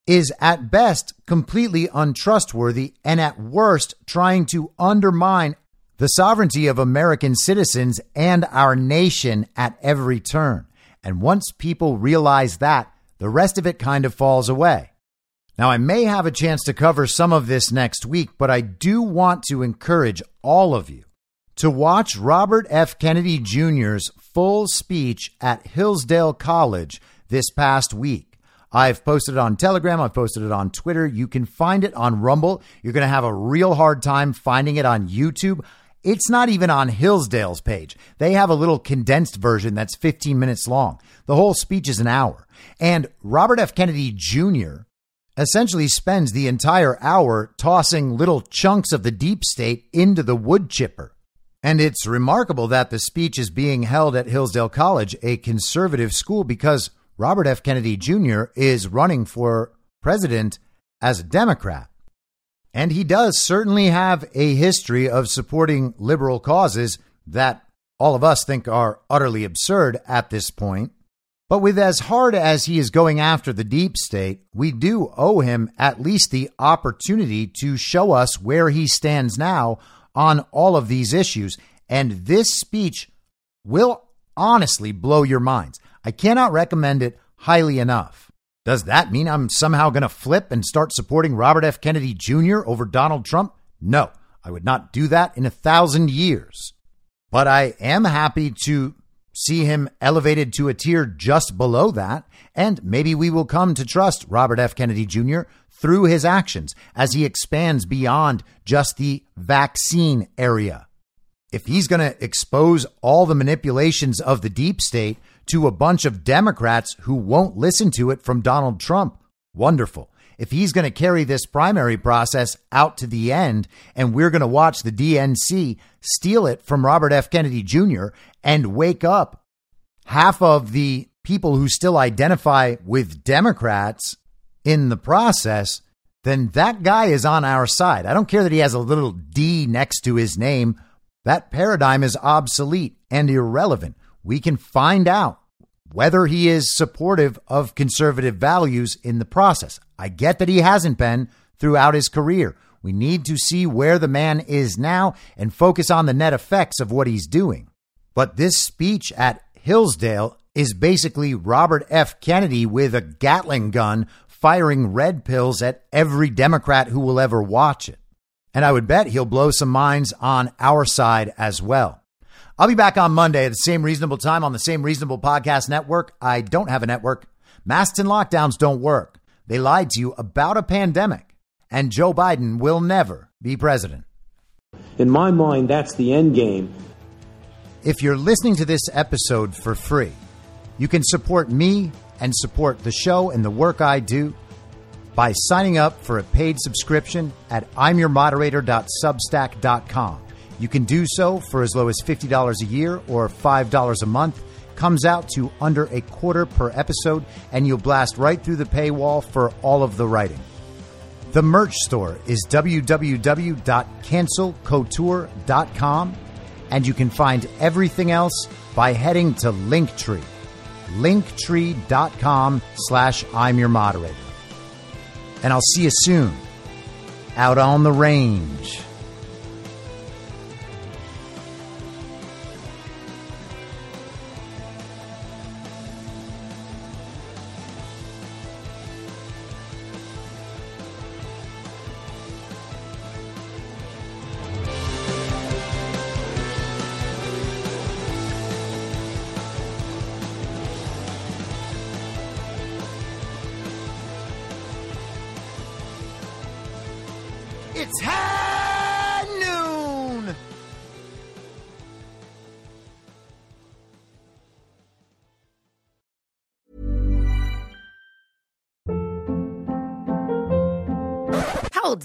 is at best completely untrustworthy and at worst trying to undermine the sovereignty of American citizens and our nation at every turn. And once people realize that, the rest of it kind of falls away. Now, I may have a chance to cover some of this next week, but I do want to encourage all of you to watch Robert F. Kennedy Jr.'s full speech at Hillsdale College this past week. I've posted it on Telegram. I've posted it on Twitter. You can find it on Rumble. You're going to have a real hard time finding it on YouTube. It's not even on Hillsdale's page. They have a little condensed version that's 15 minutes long. The whole speech is an hour. And Robert F. Kennedy Jr. essentially spends the entire hour tossing little chunks of the deep state into the wood chipper. And it's remarkable that the speech is being held at Hillsdale College, a conservative school, because Robert F. Kennedy Jr. is running for president as a Democrat. And he does certainly have a history of supporting liberal causes that all of us think are utterly absurd at this point. But with as hard as he is going after the deep state, we do owe him at least the opportunity to show us where he stands now on all of these issues. And this speech will honestly blow your minds. I cannot recommend it highly enough. Does that mean I'm somehow going to flip and start supporting Robert F. Kennedy Jr. over Donald Trump? No, I would not do that in 1,000 years. But I am happy to see him elevated to a tier just below that. And maybe we will come to trust Robert F. Kennedy Jr. through his actions as he expands beyond just the vaccine area. If he's going to expose all the manipulations of the deep state to a bunch of Democrats who won't listen to it from Donald Trump, wonderful. If he's going to carry this primary process out to the end and we're going to watch the DNC steal it from Robert F. Kennedy Jr. and wake up half of the people who still identify with Democrats in the process, then that guy is on our side. I don't care that he has a little D next to his name. That paradigm is obsolete and irrelevant. We can find out whether he is supportive of conservative values in the process. I get that he hasn't been throughout his career. We need to see where the man is now and focus on the net effects of what he's doing. But this speech at Hillsdale is basically Robert F. Kennedy with a Gatling gun firing red pills at every Democrat who will ever watch it. And I would bet he'll blow some minds on our side as well. I'll be back on Monday at the same reasonable time on the same reasonable podcast network. I don't have a network. Masks and lockdowns don't work. They lied to you about a pandemic. And Joe Biden will never be president. In my mind, that's the end game. If you're listening to this episode for free, you can support me and support the show and the work I do by signing up for a paid subscription at imyourmoderator.substack.com. You can do so for as low as $50 a year or $5 a month. Comes out to under a quarter per episode, and you'll blast right through the paywall for all of the writing. The merch store is www.cancelcouture.com, and you can find everything else by heading to Linktree. Linktree.com/I'mYourModerator. And I'll see you soon out on the range. It's high noon! Hold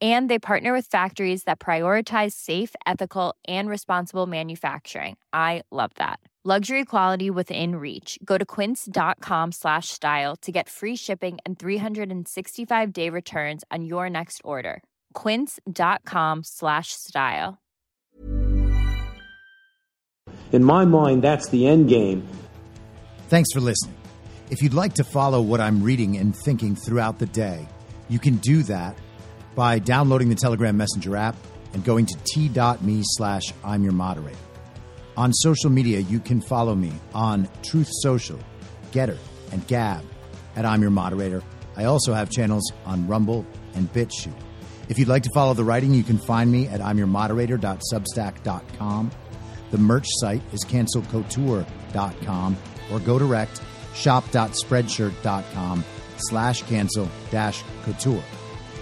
And they partner with factories that prioritize safe, ethical, and responsible manufacturing. I love that. Luxury quality within reach. Go to quince.com/style to get free shipping and 365-day returns on your next order. Quince.com/style. In my mind, that's the end game. Thanks for listening. If you'd like to follow what I'm reading and thinking throughout the day, you can do that by downloading the Telegram Messenger app and going to t.me/I'm your moderator. On social media, you can follow me on Truth Social, Getter, and Gab at I'm Your Moderator. I also have channels on Rumble and BitChute. If you'd like to follow the writing, you can find me at imyourmoderator.substack.com. The merch site is cancelcouture.com or go direct shop.spreadshirt.com/cancel-couture.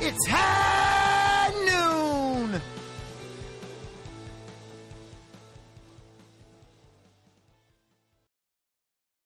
It's happening!